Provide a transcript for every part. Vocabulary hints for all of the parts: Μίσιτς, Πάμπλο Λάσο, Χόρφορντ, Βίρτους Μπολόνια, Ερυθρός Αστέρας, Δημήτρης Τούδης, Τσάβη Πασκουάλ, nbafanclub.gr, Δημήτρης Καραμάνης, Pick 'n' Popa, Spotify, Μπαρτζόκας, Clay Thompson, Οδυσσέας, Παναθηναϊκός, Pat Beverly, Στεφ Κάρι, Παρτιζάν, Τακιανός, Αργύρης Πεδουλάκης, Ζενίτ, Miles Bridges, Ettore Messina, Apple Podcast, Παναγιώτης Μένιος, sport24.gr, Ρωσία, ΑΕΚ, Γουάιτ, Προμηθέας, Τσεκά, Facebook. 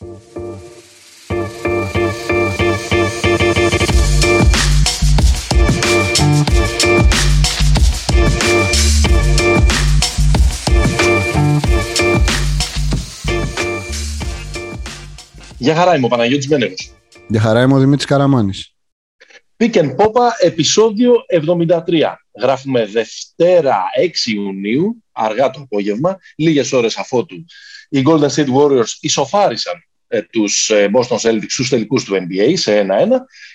Για χαρά, είμαι ο Παναγιώτης Μένιος. Για χαρά, είμαι ο Δημήτρης Καραμάνης. Pick 'n' Popa, επεισόδιο 73. Γράφουμε Δευτέρα 6 Ιουνίου, αργά το απόγευμα, λίγες ώρες αφότου οι Golden State Warriors ισοφάρισαν τους Boston Celtics στους τελικούς του NBA σε 1-1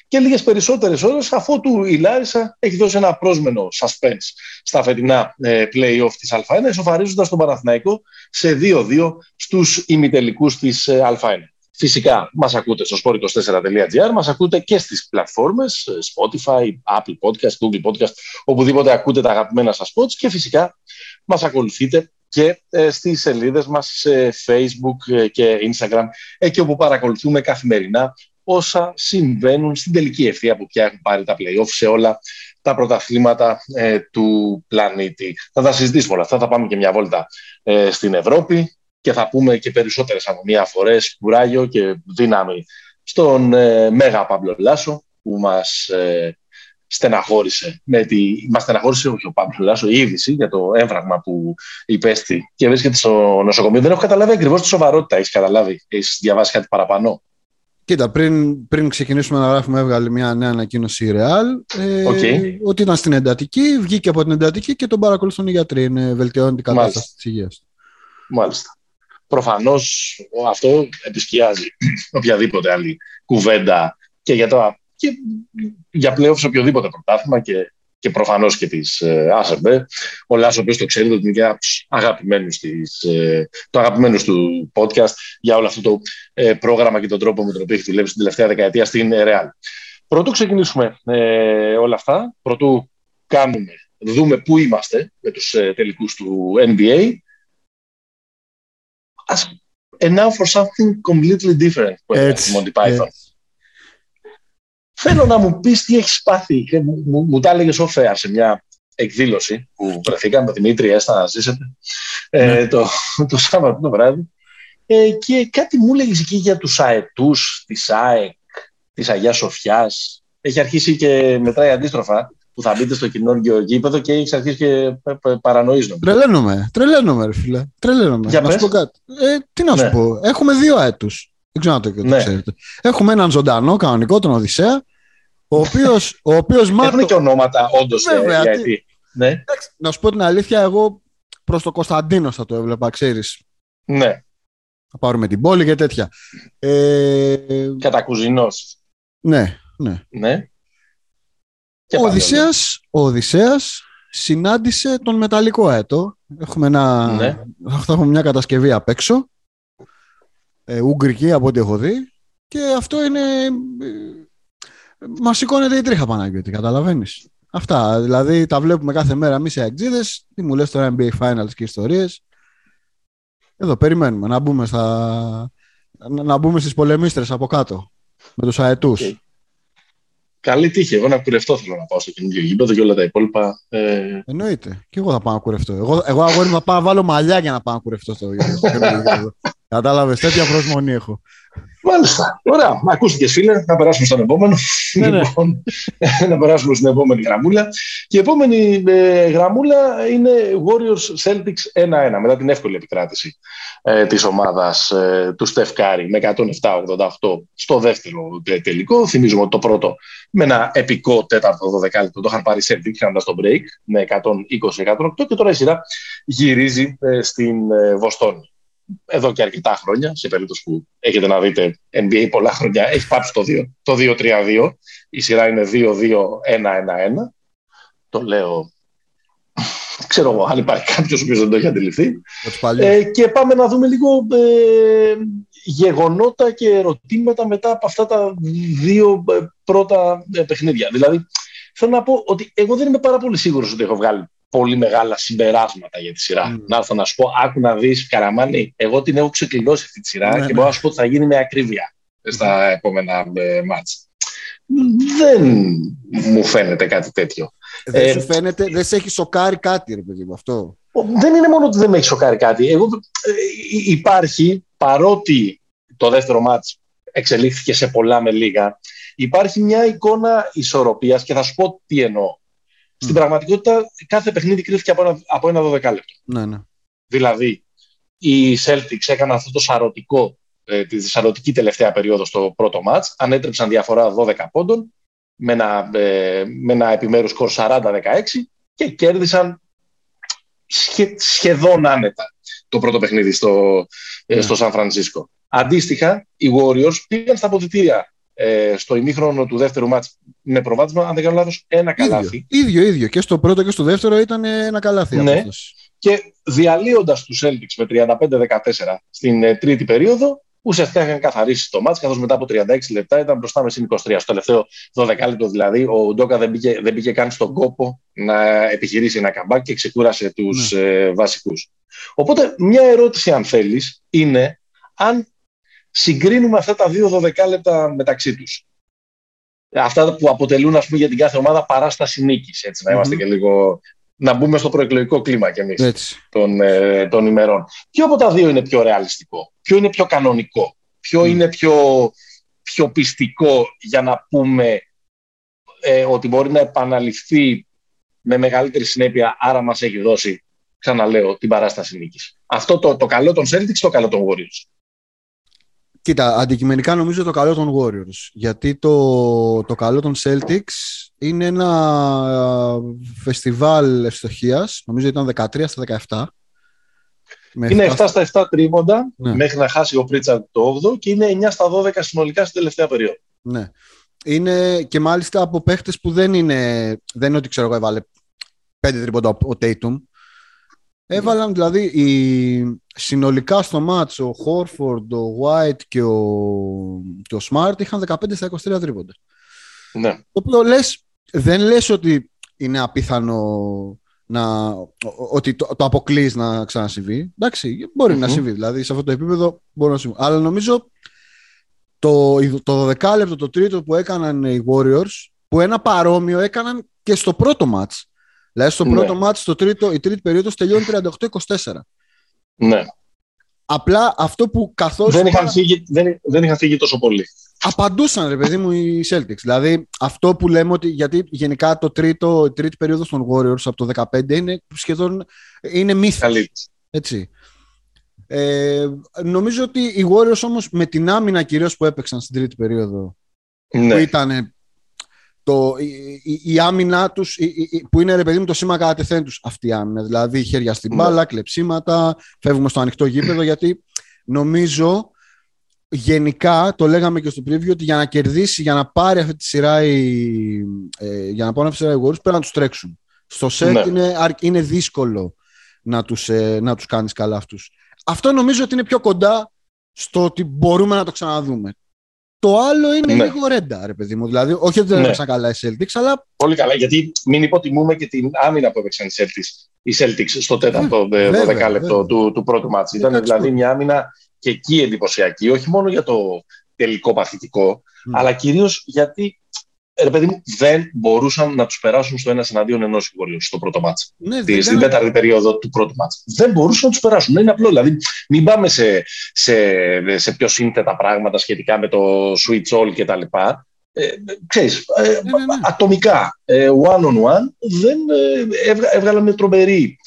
και λίγες περισσότερες ώρες αφότου η Λάρισα έχει δώσει ένα απρόσμενο suspense στα φετινά play-off της Α1, ισοφαρίζοντας τον Παναθηναϊκό σε 2-2 στους ημιτελικούς της Α1. Φυσικά, μας ακούτε στο sport24.gr, μας ακούτε και στις πλατφόρμες Spotify, Apple Podcast, Google Podcast, οπουδήποτε ακούτε τα αγαπημένα σας podcasts και φυσικά μας ακολουθείτε και στις σελίδες μας σε Facebook και Instagram, εκεί όπου παρακολουθούμε καθημερινά όσα συμβαίνουν στην τελική ευθεία που πια έχουν πάρει τα play-off σε όλα τα πρωταθλήματα του πλανήτη. Θα τα συζητήσουμε όλα αυτά, θα πάμε και μια βόλτα στην Ευρώπη και θα πούμε και περισσότερες από μία φορές κουράγιο και δύναμη στον Μέγα Πάμπλο Λάσο που μας στεναχώρησε. Μας στεναχώρησε όχι ο Πάμπλο Λάσο, η είδηση για το έμφραγμα που υπέστη και βρίσκεται στο νοσοκομείο. Δεν έχω καταλάβει ακριβώς τη σοβαρότητα. Έχεις καταλάβει, έχεις διαβάσει κάτι παραπάνω? Κοίτα, πριν ξεκινήσουμε να γράφουμε, έβγαλε μια νέα ανακοίνωση η Real ότι ήταν στην εντατική, βγήκε από την εντατική και τον παρακολουθούν οι γιατροί. Βελτιώνει την κατάσταση της υγείας. Μάλιστα. Προφανώς αυτό επισκιάζει οποιαδήποτε άλλη κουβέντα και για πλέον σε οποιοδήποτε πρωτάθλημα και προφανώς και της ΑΣΕΜΠΕ. Ο Λάσο, ο οποίος το ξέρετε ότι είναι για το αγαπημένο του podcast για όλο αυτό το πρόγραμμα και τον τρόπο με τον οποίο έχει δουλέψει την τελευταία δεκαετία στην Real. Πρωτού ξεκινήσουμε όλα αυτά, πρωτού δούμε πού είμαστε με τους τελικούς του NBA. And now for something completely different. Θέλω να μου πεις τι έχεις πάθει. Μου τα έλεγες off air σε μια εκδήλωση που βρεθήκαμε με Δημήτρη, έστα να ζήσετε το Σάββατο το βράδυ, και κάτι μου έλεγες εκεί για τους αετούς της ΑΕΚ, της Αγιάς Σοφιάς. Έχει αρχίσει και μετράει αντίστροφα που θα μπείτε στο κοινό γήπεδο και έχεις αρχίσει και παρανοείς. Τρελαίνομαι, ρε φίλε. Να σου πω κάτι. Τι να σου πω. Έχουμε δύο αετούς. Δεν ξέρω αν το ξέρετε. Έχουμε έναν ζωντανό, κανονικό, τον Οδυσσέα, ο οποίος μάλλον. Έχουν και ονόματα, όντως. Βέβαια. Εντάξει, να σου πω την αλήθεια, εγώ προς το Κωνσταντίνο θα το έβλεπα, ξέρεις. Ναι. Θα πάρουμε την πόλη και τέτοια. Κατακουζινός. Ναι. Ο Οδυσσέας συνάντησε τον μεταλλικό αετό. Έχουμε μια κατασκευή απ' έξω, ουγγρική από ό,τι έχω δει, και αυτό είναι... Μας σηκώνεται η τρίχα, Παναγιώτη, καταλαβαίνεις. Αυτά, δηλαδή τα βλέπουμε κάθε μέρα εμείς οι αεξίδες. Τι μου λες τώρα NBA Finals και ιστορίες. Εδώ περιμένουμε να μπούμε, να μπούμε στις πολεμίστρες από κάτω με τους αετούς. Okay. Καλή τύχη. Εγώ να κουρευτώ θέλω να πάω στο καινούργιο γήπεδο και όλα τα υπόλοιπα. Εννοείται. Και εγώ θα πάω να κουρευτώ. Εγώ αγόρι μου θα πάω να βάλω μαλλιά για να πάω να κουρευτώ στο καινούργιο γήπεδο. Κατάλαβες, τέτοια προσμονή έχω. Μάλιστα. Ωραία. Ακούστηκες, φίλε. Να περάσουμε στον επόμενο. Να περάσουμε στην επόμενη γραμμούλα. Και η επόμενη γραμμούλα είναι Warriors Celtics 1-1. Μετά την εύκολη επικράτηση της ομάδας του Στεφ Κάρι με 107-88 στο δεύτερο τελικό. Θυμίζουμε ότι το πρώτο με ένα επικό τέταρτο δωδεκάλεπτο το είχαν πάρει οι Celtics κάνοντας το break με 120-108 και τώρα η σειρά γυρίζει στην Βοστόνη. Εδώ και αρκετά χρόνια, σε περίπτωση που έχετε να δείτε NBA πολλά χρόνια, έχει πάψει το 2-3-2. Η σειρά είναι 2-2-1-1-1. Το λέω. Ξέρω εγώ αν υπάρχει κάποιος ο οποίος δεν το έχει αντιληφθεί. Και πάμε να δούμε λίγο γεγονότα και ερωτήματα μετά από αυτά τα δύο πρώτα παιχνίδια. Δηλαδή, θέλω να πω ότι εγώ δεν είμαι πάρα πολύ σίγουρος ότι έχω βγάλει πολύ μεγάλα συμπεράσματα για τη σειρά. Να έρθω να σου πω, άκου να δεις, Καραμάνη, εγώ την έχω ξεκλειδώσει αυτή τη σειρά και μπορώ να σου πω ότι θα γίνει με ακρίβεια στα επόμενα μάτς. Δεν μου φαίνεται κάτι τέτοιο. Δεν σου φαίνεται, δεν σε έχει σοκάρει κάτι, ρε παιδί μου, αυτό? Δεν είναι μόνο ότι δεν με έχει σοκάρει κάτι. Εγώ, υπάρχει, παρότι το δεύτερο μάτς εξελίχθηκε σε πολλά με λίγα, υπάρχει μια εικόνα ισορροπίας και θα σου πω τι εννοώ. Στην πραγματικότητα, κάθε παιχνίδι κρίθηκε από ένα 12 λεπτό. Ναι, ναι. Δηλαδή, οι Celtics έκαναν αυτό το σαρωτικό, τη σαρωτική τελευταία περίοδο στο πρώτο μάτς, ανέτρεψαν διαφορά 12 πόντων με ένα επιμέρους σκορ 40-16 και κέρδισαν σχεδόν άνετα το πρώτο παιχνίδι στο Σαν Φρανσίσκο. Αντίστοιχα, οι Warriors πήγαν στα αποδυτήρια στο ημίχρονο του δεύτερου μάτς με προβάδισμα, αν δεν κάνω λάθος, ένα καλάθι. Ίδιο. Και στο πρώτο και στο δεύτερο ήταν ένα καλάθι. Ναι. Και διαλύοντας τους Celtics με 35-14 στην τρίτη περίοδο, ουσιαστικά είχαν καθαρίσει το μάτς, καθώς μετά από 36 λεπτά ήταν μπροστά με συν 23. Στο τελευταίο 12 λεπτό δηλαδή, ο Ντόκα δεν πήγε καν στον κόπο να επιχειρήσει ένα καμπάκι και ξεκούρασε τους βασικούς. Οπότε, μια ερώτηση, αν θέλεις, είναι αν συγκρίνουμε αυτά τα δύο 12 λεπτά μεταξύ τους. Αυτά που αποτελούν, ας πούμε, για την κάθε ομάδα παράσταση νίκης. Έτσι, να είμαστε και λίγο. Να μπούμε στο προεκλογικό κλίμα κι εμείς των ημερών. Ποιο από τα δύο είναι πιο ρεαλιστικό, ποιο είναι πιο κανονικό, ποιο είναι πιο πιστικό για να πούμε ότι μπορεί να επαναληφθεί με μεγαλύτερη συνέπεια, άρα μας έχει δώσει, ξαναλέω, την παράσταση νίκης. Αυτό το καλό των Celtics, το καλό των Warriors. Κοίτα, αντικειμενικά νομίζω το καλό των Warriors, γιατί το καλό των Celtics είναι ένα φεστιβάλ ευστοχίας, νομίζω ήταν 13 στα 17. Είναι 7 στα 7 τρίμοντα, ναι, μέχρι να χάσει ο Πρίτσαρντ το 8ο και είναι 9 στα 12 συνολικά στην τελευταία περίοδο. Ναι. Είναι και μάλιστα από παίχτες που δεν είναι ότι ξέρω εγώ έβαλε 5 τρίποντα ο Τέιτουμ. Έβαλαν δηλαδή συνολικά στο μάτς ο Χόρφορντ, ο Γουάιτ και ο Σμάρτ είχαν 15 στα 23 τρίποντα. Ναι. Το οποίο δεν λες ότι είναι απίθανο ότι το αποκλείς να ξανασυμβεί. Εντάξει, μπορεί να συμβεί. Δηλαδή σε αυτό το επίπεδο μπορεί να συμβεί. Αλλά νομίζω το 12 λεπτό, το τρίτο που έκαναν οι Warriors, που ένα παρόμοιο έκαναν και στο πρώτο μάτς. Δηλαδή στο πρώτο μάτς, η τρίτη περίοδος τελειώνει 38-24. Ναι. Απλά αυτό που καθώς δεν είχαν φύγει τόσο πολύ. Απαντούσαν, ρε παιδί μου, οι Celtics. Δηλαδή αυτό που λέμε ότι. Γιατί γενικά η τρίτη περίοδος των Warriors από το 2015 είναι σχεδόν. Είναι μύθος. Έτσι. Νομίζω ότι οι Warriors όμως με την άμυνα κυρίως που έπαιξαν στην τρίτη περίοδο. Ναι. Που ήταν η άμυνα τους. Που είναι, ρε παιδί μου, το σήμα κατά τεθέν τους αυτή η άμυνα. Δηλαδή χέρια στην μπάλα, κλεψίματα, φεύγουμε στο ανοιχτό γήπεδο. Γιατί νομίζω. Γενικά, το λέγαμε και στο preview, ότι για να κερδίσει, για να πάρει αυτή τη σειρά για να πάρουν αυτή τη σειρά οι Warriors, πρέπει να τους τρέξουν. Στο set είναι δύσκολο να τους κάνεις καλά αυτούς. Αυτό νομίζω ότι είναι πιο κοντά στο ότι μπορούμε να το ξαναδούμε. Το άλλο είναι λίγο ρέντα, ρε παιδί μου. Δηλαδή, όχι ότι δεν έπαιξαν καλά οι Celtics, αλλά. Πολύ καλά, γιατί μην υποτιμούμε και την άμυνα που έπαιξαν οι Celtics στο τέταρτο 12 λεπτό του πρώτου μάτς. Ήταν δηλαδή μια άμυνα. Και εκεί εντυπωσιακή, όχι μόνο για το τελικό παθητικό, αλλά κυρίως γιατί, ρε παιδί μου, δεν μπορούσαν να τους περάσουν στο 1-1 στο πρώτο μάτς. Ναι, στην τέταρτη περίοδο του πρώτου μάτς. Δεν μπορούσαν να τους περάσουν. Είναι απλό. Δηλαδή, μην πάμε σε πιο σύνθετα πράγματα σχετικά με το switch all κτλ. Ξέρεις, ατομικά, one on one, δεν έβγαλα με τρομερή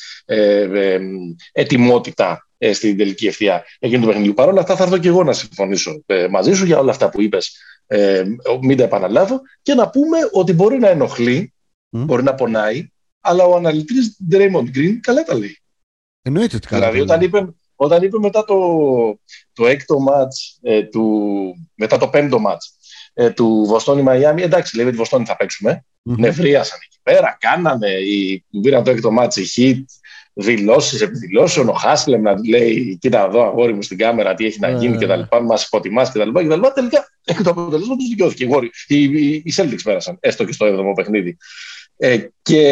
ετοιμότητα στην τελική ευθεία εκείνου του παιχνιδιού. Παρ' όλα αυτά, θα έρθω και εγώ να συμφωνήσω μαζί σου για όλα αυτά που είπες. Μην τα επαναλάβω και να πούμε ότι μπορεί να ενοχλεί, μπορεί να πονάει, αλλά ο αναλυτής Ντρέιμοντ Γκριν καλά τα λέει. Εννοείται ότι καλά. Δηλαδή, όταν είπε μετά το έκτο μάτς, μετά το πέμπτο μάτς του Βοστόνη Μαϊάμι, εντάξει, λέει με τη Βοστόνη θα παίξουμε. Νευρίασαν εκεί πέρα, πήραν το έκτο μάτς, οι Heat. Δηλώσεις επί δηλώσεων, ο Χάσλεμ να λέει: Κοίτα, εδώ αγόρι μου στην κάμερα, τι έχει να γίνει κτλ. Μας υποτιμάς κτλ. Τελικά εκ του αποτελέσματος τους δικαιώθηκε. Οι Celtics πέρασαν, έστω και στο 7ο παιχνίδι. Και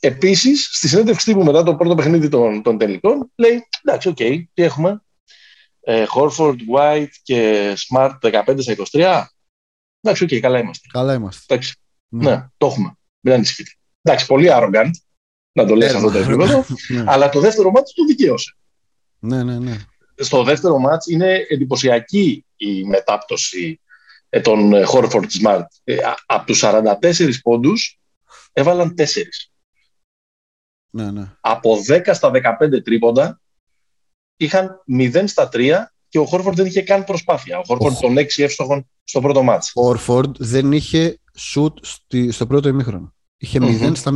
επίσης στη συνέντευξη τύπου μετά το πρώτο παιχνίδι των τελικών, λέει: Εντάξει, οκ, τι έχουμε. Χόρφορντ, White και Smart 15 στα 23. Εντάξει, οκ, καλά είμαστε. Εντάξει, ναι, το έχουμε. Μην ανησυχείτε. Εντάξει, πολύ arrogant. Να το λες αυτό το επίπεδο, αλλά το δεύτερο μάτς το δικαίωσε. Ναι. Στο δεύτερο μάτς είναι εντυπωσιακή η μετάπτωση των Χόρφορντ Σμάρτ. Από τους 44 πόντους έβαλαν 4. Ναι, ναι. Από 10 στα 15 τρίποντα είχαν 0 στα 3 και ο Χόρφορντ δεν είχε καν προσπάθεια. Ο Χόρφορντ των 6 εύστοχων στο πρώτο μάτς. Ο Χόρφορντ δεν είχε σουτ στο πρώτο ημίχρονο. Είχε 0 στα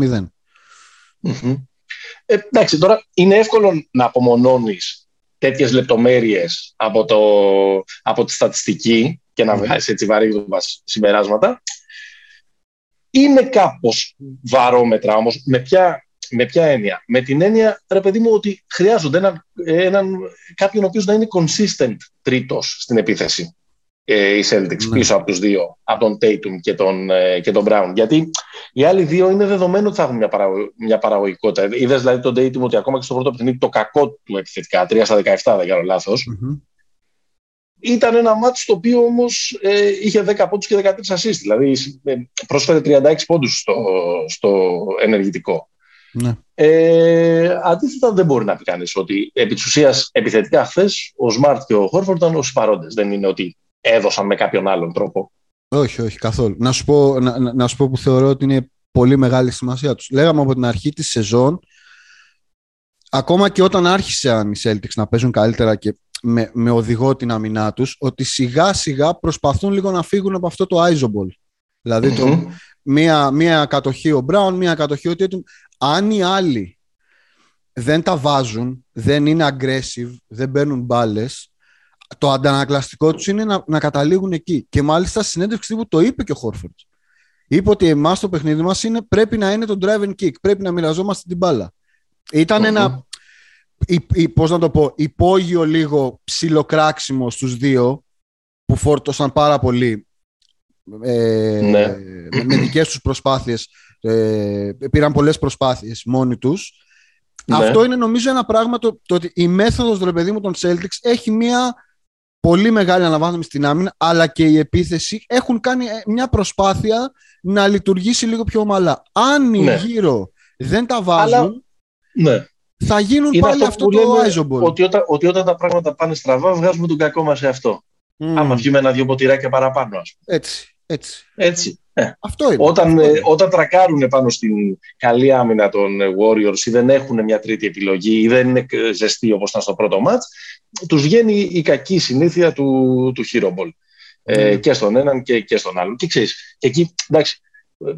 0. Εντάξει, τώρα είναι εύκολο να απομονώνεις τέτοιες λεπτομέρειες από τη στατιστική και να βγάλεις έτσι βαρύγδουπα συμπεράσματα. Είναι κάπως βαρόμετρα όμως. Με ποια έννοια? Με την έννοια, ρε παιδί μου, ότι χρειάζονται κάποιον ο οποίος να είναι consistent τρίτος στην επίθεση οι Celtics, πίσω από τους δύο, από τον Τέιτουμ και τον Μπράουν. Γιατί οι άλλοι δύο είναι δεδομένο ότι θα έχουν μια παραγωγικότητα. Είδες δηλαδή τον Τέιτουμ ότι ακόμα και στο πρώτο παιχνίδι, το κακό του επιθετικά, 3 στα 17, δεν κάνω λάθος, ήταν ένα μάτσο το οποίο όμως είχε 10 πόντους και 13 assists. Δηλαδή πρόσφερε 36 πόντους στο ενεργητικό. Ναι. Αντίθετα, δεν μπορεί να πει κανείς ότι επί της ουσίας επιθετικά χθες ο Σμαρτ και ο Χόρφορντ ήταν όσοι παρόντες. Δεν είναι ότι έδωσαν με κάποιον άλλον τρόπο. Όχι, όχι, καθόλου. Να σου πω που θεωρώ ότι είναι πολύ μεγάλη σημασία τους. Λέγαμε από την αρχή της σεζόν, ακόμα και όταν άρχισαν οι Celtics να παίζουν καλύτερα και με οδηγό την αμυνά τους, ότι σιγά σιγά προσπαθούν λίγο να φύγουν από αυτό το iso ball. Δηλαδή μία κατοχή ο Brown, μία κατοχή ο Tatum. Αν οι άλλοι δεν τα βάζουν, δεν είναι aggressive, δεν παίρνουν μπάλες, το αντανακλαστικό τους είναι να καταλήγουν εκεί. Και μάλιστα στη συνέντευξη που το είπε και ο Χόρφορντ. Είπε ότι εμάς το παιχνίδι μας πρέπει να είναι το drive and kick, πρέπει να μοιραζόμαστε την μπάλα. Ήταν ένα, πώς να το πω, υπόγειο λίγο ψιλοκράξιμο στους δύο που φόρτωσαν πάρα πολύ με δικές τους προσπάθειες. Πήραν πολλές προσπάθειες μόνοι τους. Ναι. Αυτό είναι νομίζω ένα πράγμα, το ότι η μέθοδος, ρε παιδί μου, των Celtics έχει μια πολύ μεγάλη αναβάθμιση στην άμυνα, αλλά και η επίθεση έχουν κάνει μια προσπάθεια να λειτουργήσει λίγο πιο ομαλά. Αν οι γύρω δεν τα βάζουν, θα γίνουν είναι πάλι αυτό το άιζομπολ. Ότι όταν τα πράγματα πάνε στραβά, βγάζουμε τον κακό μας σε αυτό. Άμα βγει με ένα-δυο ποτηράκια παραπάνω, ας πούμε. Έτσι. Αυτό είναι. Όταν τρακάρουν πάνω στην καλή άμυνα των Warriors ή δεν έχουν μια τρίτη επιλογή ή δεν είναι ζεστή όπως ήταν στο πρώτο μάτς, τους βγαίνει η κακή συνήθεια του χειρόμπολ και στον έναν και στον άλλον. Και ξέρεις, και εκεί εντάξει,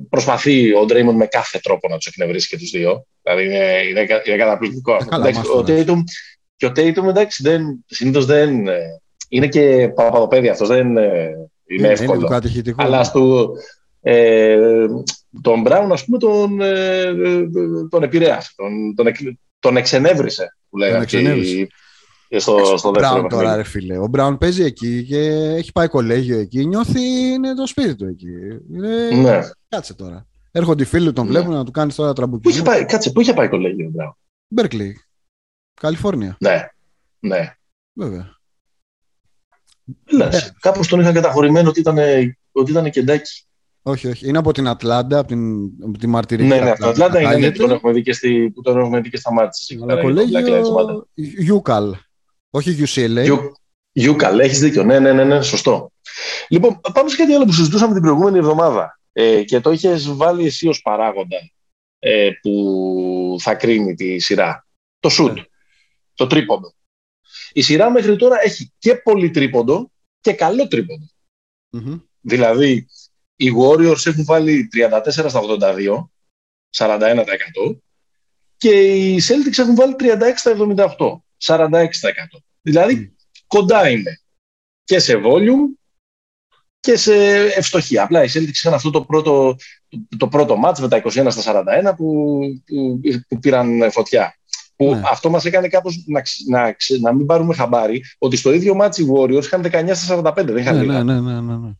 προσπαθεί ο Ντρέιμοντ με κάθε τρόπο να τους εκνευρίσει και τους δύο. Δηλαδή είναι καταπληκτικό αυτό. Και ο Τέιτουμ συνήθως δεν είναι και παπαδοπέδι αυτός, δεν είναι εύκολο. Αλλά τον Μπράουν, ας πούμε, τον επηρέασε, τον εξενέβρισε, που λέγανε. Στο δεύτερο τώρα, ρε φίλε. Ο Μπράουν παίζει εκεί και έχει πάει κολέγιο εκεί. Νιώθει είναι το σπίτι του εκεί. Κάτσε τώρα. Έρχονται οι φίλοι του, τον βλέπουν να του κάνει τώρα τραμπουκισμό. Πού είχε πάει κολέγιο ο Μπράουν? Μπέρκλι, Καλιφόρνια. Ναι. Βέβαια. Κάπως τον είχα καταχωρημένο ότι ήταν Κεντάκι. Όχι. Είναι από την Ατλάντα, από τη μαρτυρική. Ναι, από την Ατλάντα είναι. Τον έχουμε δει και στα μάτια. Αλλά κολέγιο UCAL. Όχι UCLA. UCAL, έχεις δίκιο. Ναι, σωστό. Λοιπόν, πάμε σε κάτι άλλο που συζητούσαμε την προηγούμενη εβδομάδα και το είχες βάλει εσύ ως παράγοντα που θα κρίνει τη σειρά. Το shoot. Το τρίποντο. Η σειρά μέχρι τώρα έχει και πολύ τρίποντο και καλό τρίποντο. Δηλαδή, οι Warriors έχουν βάλει 34 στα 82, 41%, και οι Celtics έχουν βάλει 36 στα 78, 46%. Δηλαδή, κοντά είναι και σε volume και σε ευστοχία. Απλά οι Celtics είχαν αυτό το πρώτο μάτς με τα 21 στα 41 που πήραν φωτιά. Αυτό μας έκανε κάπως να μην πάρουμε χαμπάρι ότι στο ίδιο μάτς οι Warriors είχαν 19 στα 45, δεν είχαν λίγα. Ναι.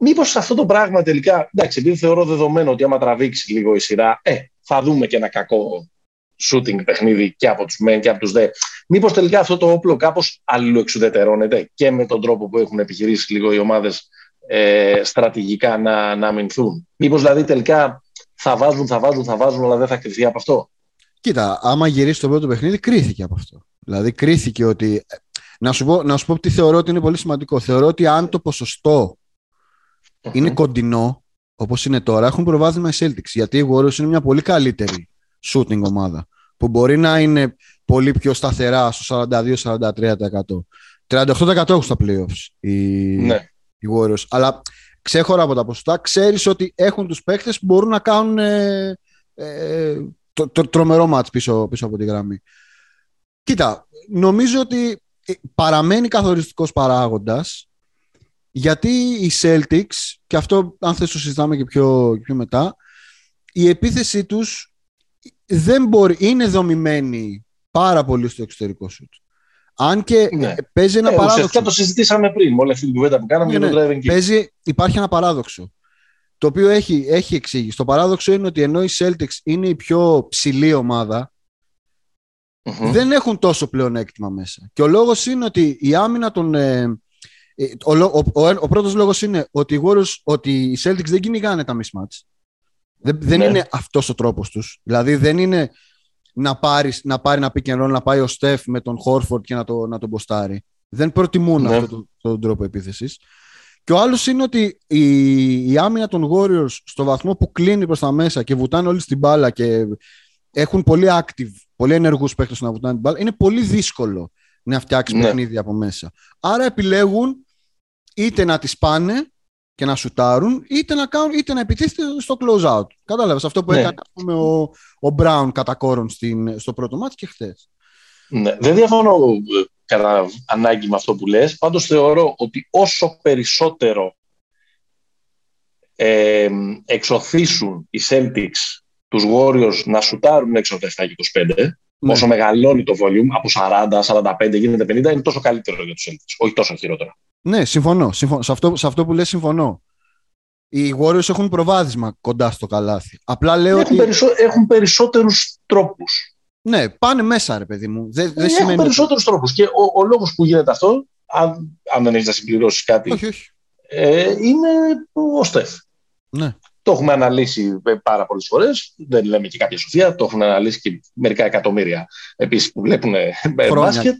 Μήπως αυτό το πράγμα τελικά, εντάξει, επειδή θεωρώ δεδομένο ότι άμα τραβήξει λίγο η σειρά, θα δούμε και ένα κακό shooting παιχνίδι και από τους μεν και από τους δε. Μήπως τελικά αυτό το όπλο κάπως αλληλοεξουδετερώνεται και με τον τρόπο που έχουν επιχειρήσει λίγο οι ομάδες στρατηγικά να αμυνθούν. Μήπως δηλαδή τελικά θα βάζουν, αλλά δεν θα κρυφθεί από αυτό. Κοίτα, άμα γυρίσει το πρώτο παιχνίδι, κρίθηκε από αυτό. Δηλαδή, κρίθηκε ότι Να σου πω τι θεωρώ ότι είναι πολύ σημαντικό. Θεωρώ ότι αν το ποσοστό είναι κοντινό, όπως είναι τώρα, έχουν προβάδισμα οι Celtics. Γιατί οι Warriors είναι μια πολύ καλύτερη shooting ομάδα, που μπορεί να είναι πολύ πιο σταθερά στο 42-43%. 38% έχουν στα playoffs οι Warriors. Αλλά ξέχωρα από τα ποσοστά, ξέρεις ότι έχουν τους παίκτες που μπορούν να κάνουν τρομερό μάτς πίσω από τη γραμμή. Κοίτα, νομίζω ότι παραμένει καθοριστικός παράγοντας, γιατί οι Celtics, και αυτό αν θες το συζητάμε και πιο μετά, η επίθεσή τους δεν μπορεί, είναι δομημένη πάρα πολύ στο εξωτερικό σουτ. Αν και παίζει ένα παράδοξο. Ουσιαστικά το συζητήσαμε πριν, όλη αυτή την κουβέντα που κάναμε για το driving. Υπάρχει ένα παράδοξο, το οποίο έχει εξήγηση. Το παράδοξο είναι ότι ενώ οι Celtics είναι η πιο ψηλή ομάδα, δεν έχουν τόσο πλεονέκτημα μέσα. Και ο λόγος είναι ότι η άμυνα των. Ο πρώτος λόγος είναι ότι οι Celtics δεν κυνηγάνε τα mismatch. Δεν είναι αυτός ο τρόπος τους. Δηλαδή δεν είναι να πάρει ένα pick and roll, να πάει ο Στεφ με τον Χόρφορντ και να τον μποστάρει. Δεν προτιμούν αυτόν τον τρόπο επίθεσης. Και ο άλλος είναι ότι η άμυνα των Warriors, στο βαθμό που κλείνει προς τα μέσα και βουτάνε όλοι στην μπάλα και έχουν πολύ active, πολύ ενεργούς παίκτες να βουτάνε την μπάλα, είναι πολύ δύσκολο να φτιάξει παιχνίδι από μέσα. Άρα επιλέγουν είτε να τις πάνε και να σουτάρουν, είτε να επιτίθεται στο close out. Κατάλαβες αυτό που έκανε ο Μπράουν κατά κόρον στο πρώτο μάτι και χθες. Ναι, δεν διαφωνώ κατά ανάγκη με αυτό που λες. Πάντως θεωρώ ότι όσο περισσότερο εξωθήσουν οι Celtics τους Warriors να σουτάρουν έξω από τα 7-25, όσο μεγαλώνει το volume από 40-45 γίνεται 50, είναι τόσο καλύτερο για τους Celtics, όχι τόσο χειρότερα. Ναι, συμφωνώ. Σε αυτό που λες συμφωνώ. Οι Warriors έχουν προβάδισμα κοντά στο καλάθι. Απλά λέω έχουν περισσότερους τρόπους. Ναι, πάνε μέσα ρε παιδί μου. Δεν έχουν περισσότερους τρόπους. Και ο λόγος που γίνεται αυτό, αν δεν έχεις να συμπληρώσεις κάτι, όχι. Είναι ο Στεφ. Ναι. Το έχουμε αναλύσει πάρα πολλές φορές. Δεν λέμε και κάποια σοφία. Το έχουν αναλύσει και μερικά εκατομμύρια επίσης που βλέπουν μπάσκετ.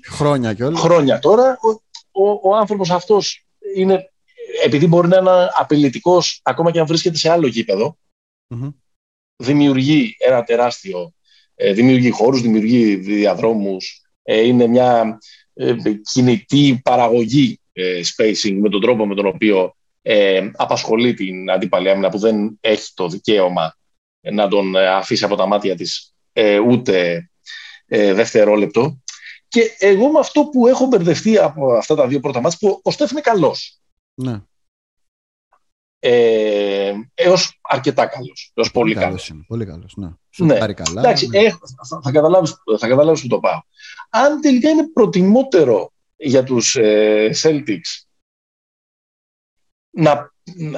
Χρόνια τώρα. Ο άνθρωπος αυτός είναι, επειδή μπορεί να είναι απειλητικός ακόμα και αν βρίσκεται σε άλλο γήπεδο, δημιουργεί ένα τεράστιο, δημιουργεί χώρους, δημιουργεί διαδρόμους, είναι μια κινητή παραγωγή spacing με τον τρόπο με τον οποίο απασχολεί την αντίπαλη άμυνα, που δεν έχει το δικαίωμα να τον αφήσει από τα μάτια της ούτε δευτερόλεπτο. Και εγώ με αυτό που έχω μπερδευτεί από αυτά τα δύο πρώτα μάτς, που ο Στεφ είναι καλός. Ναι. Έως αρκετά καλός. Έως πολύ καλός. Πολύ καλός, ναι. Καλά, εντάξει, ναι. Θα καταλάβεις που το πάω. Αν τελικά είναι προτιμότερο για τους Celtics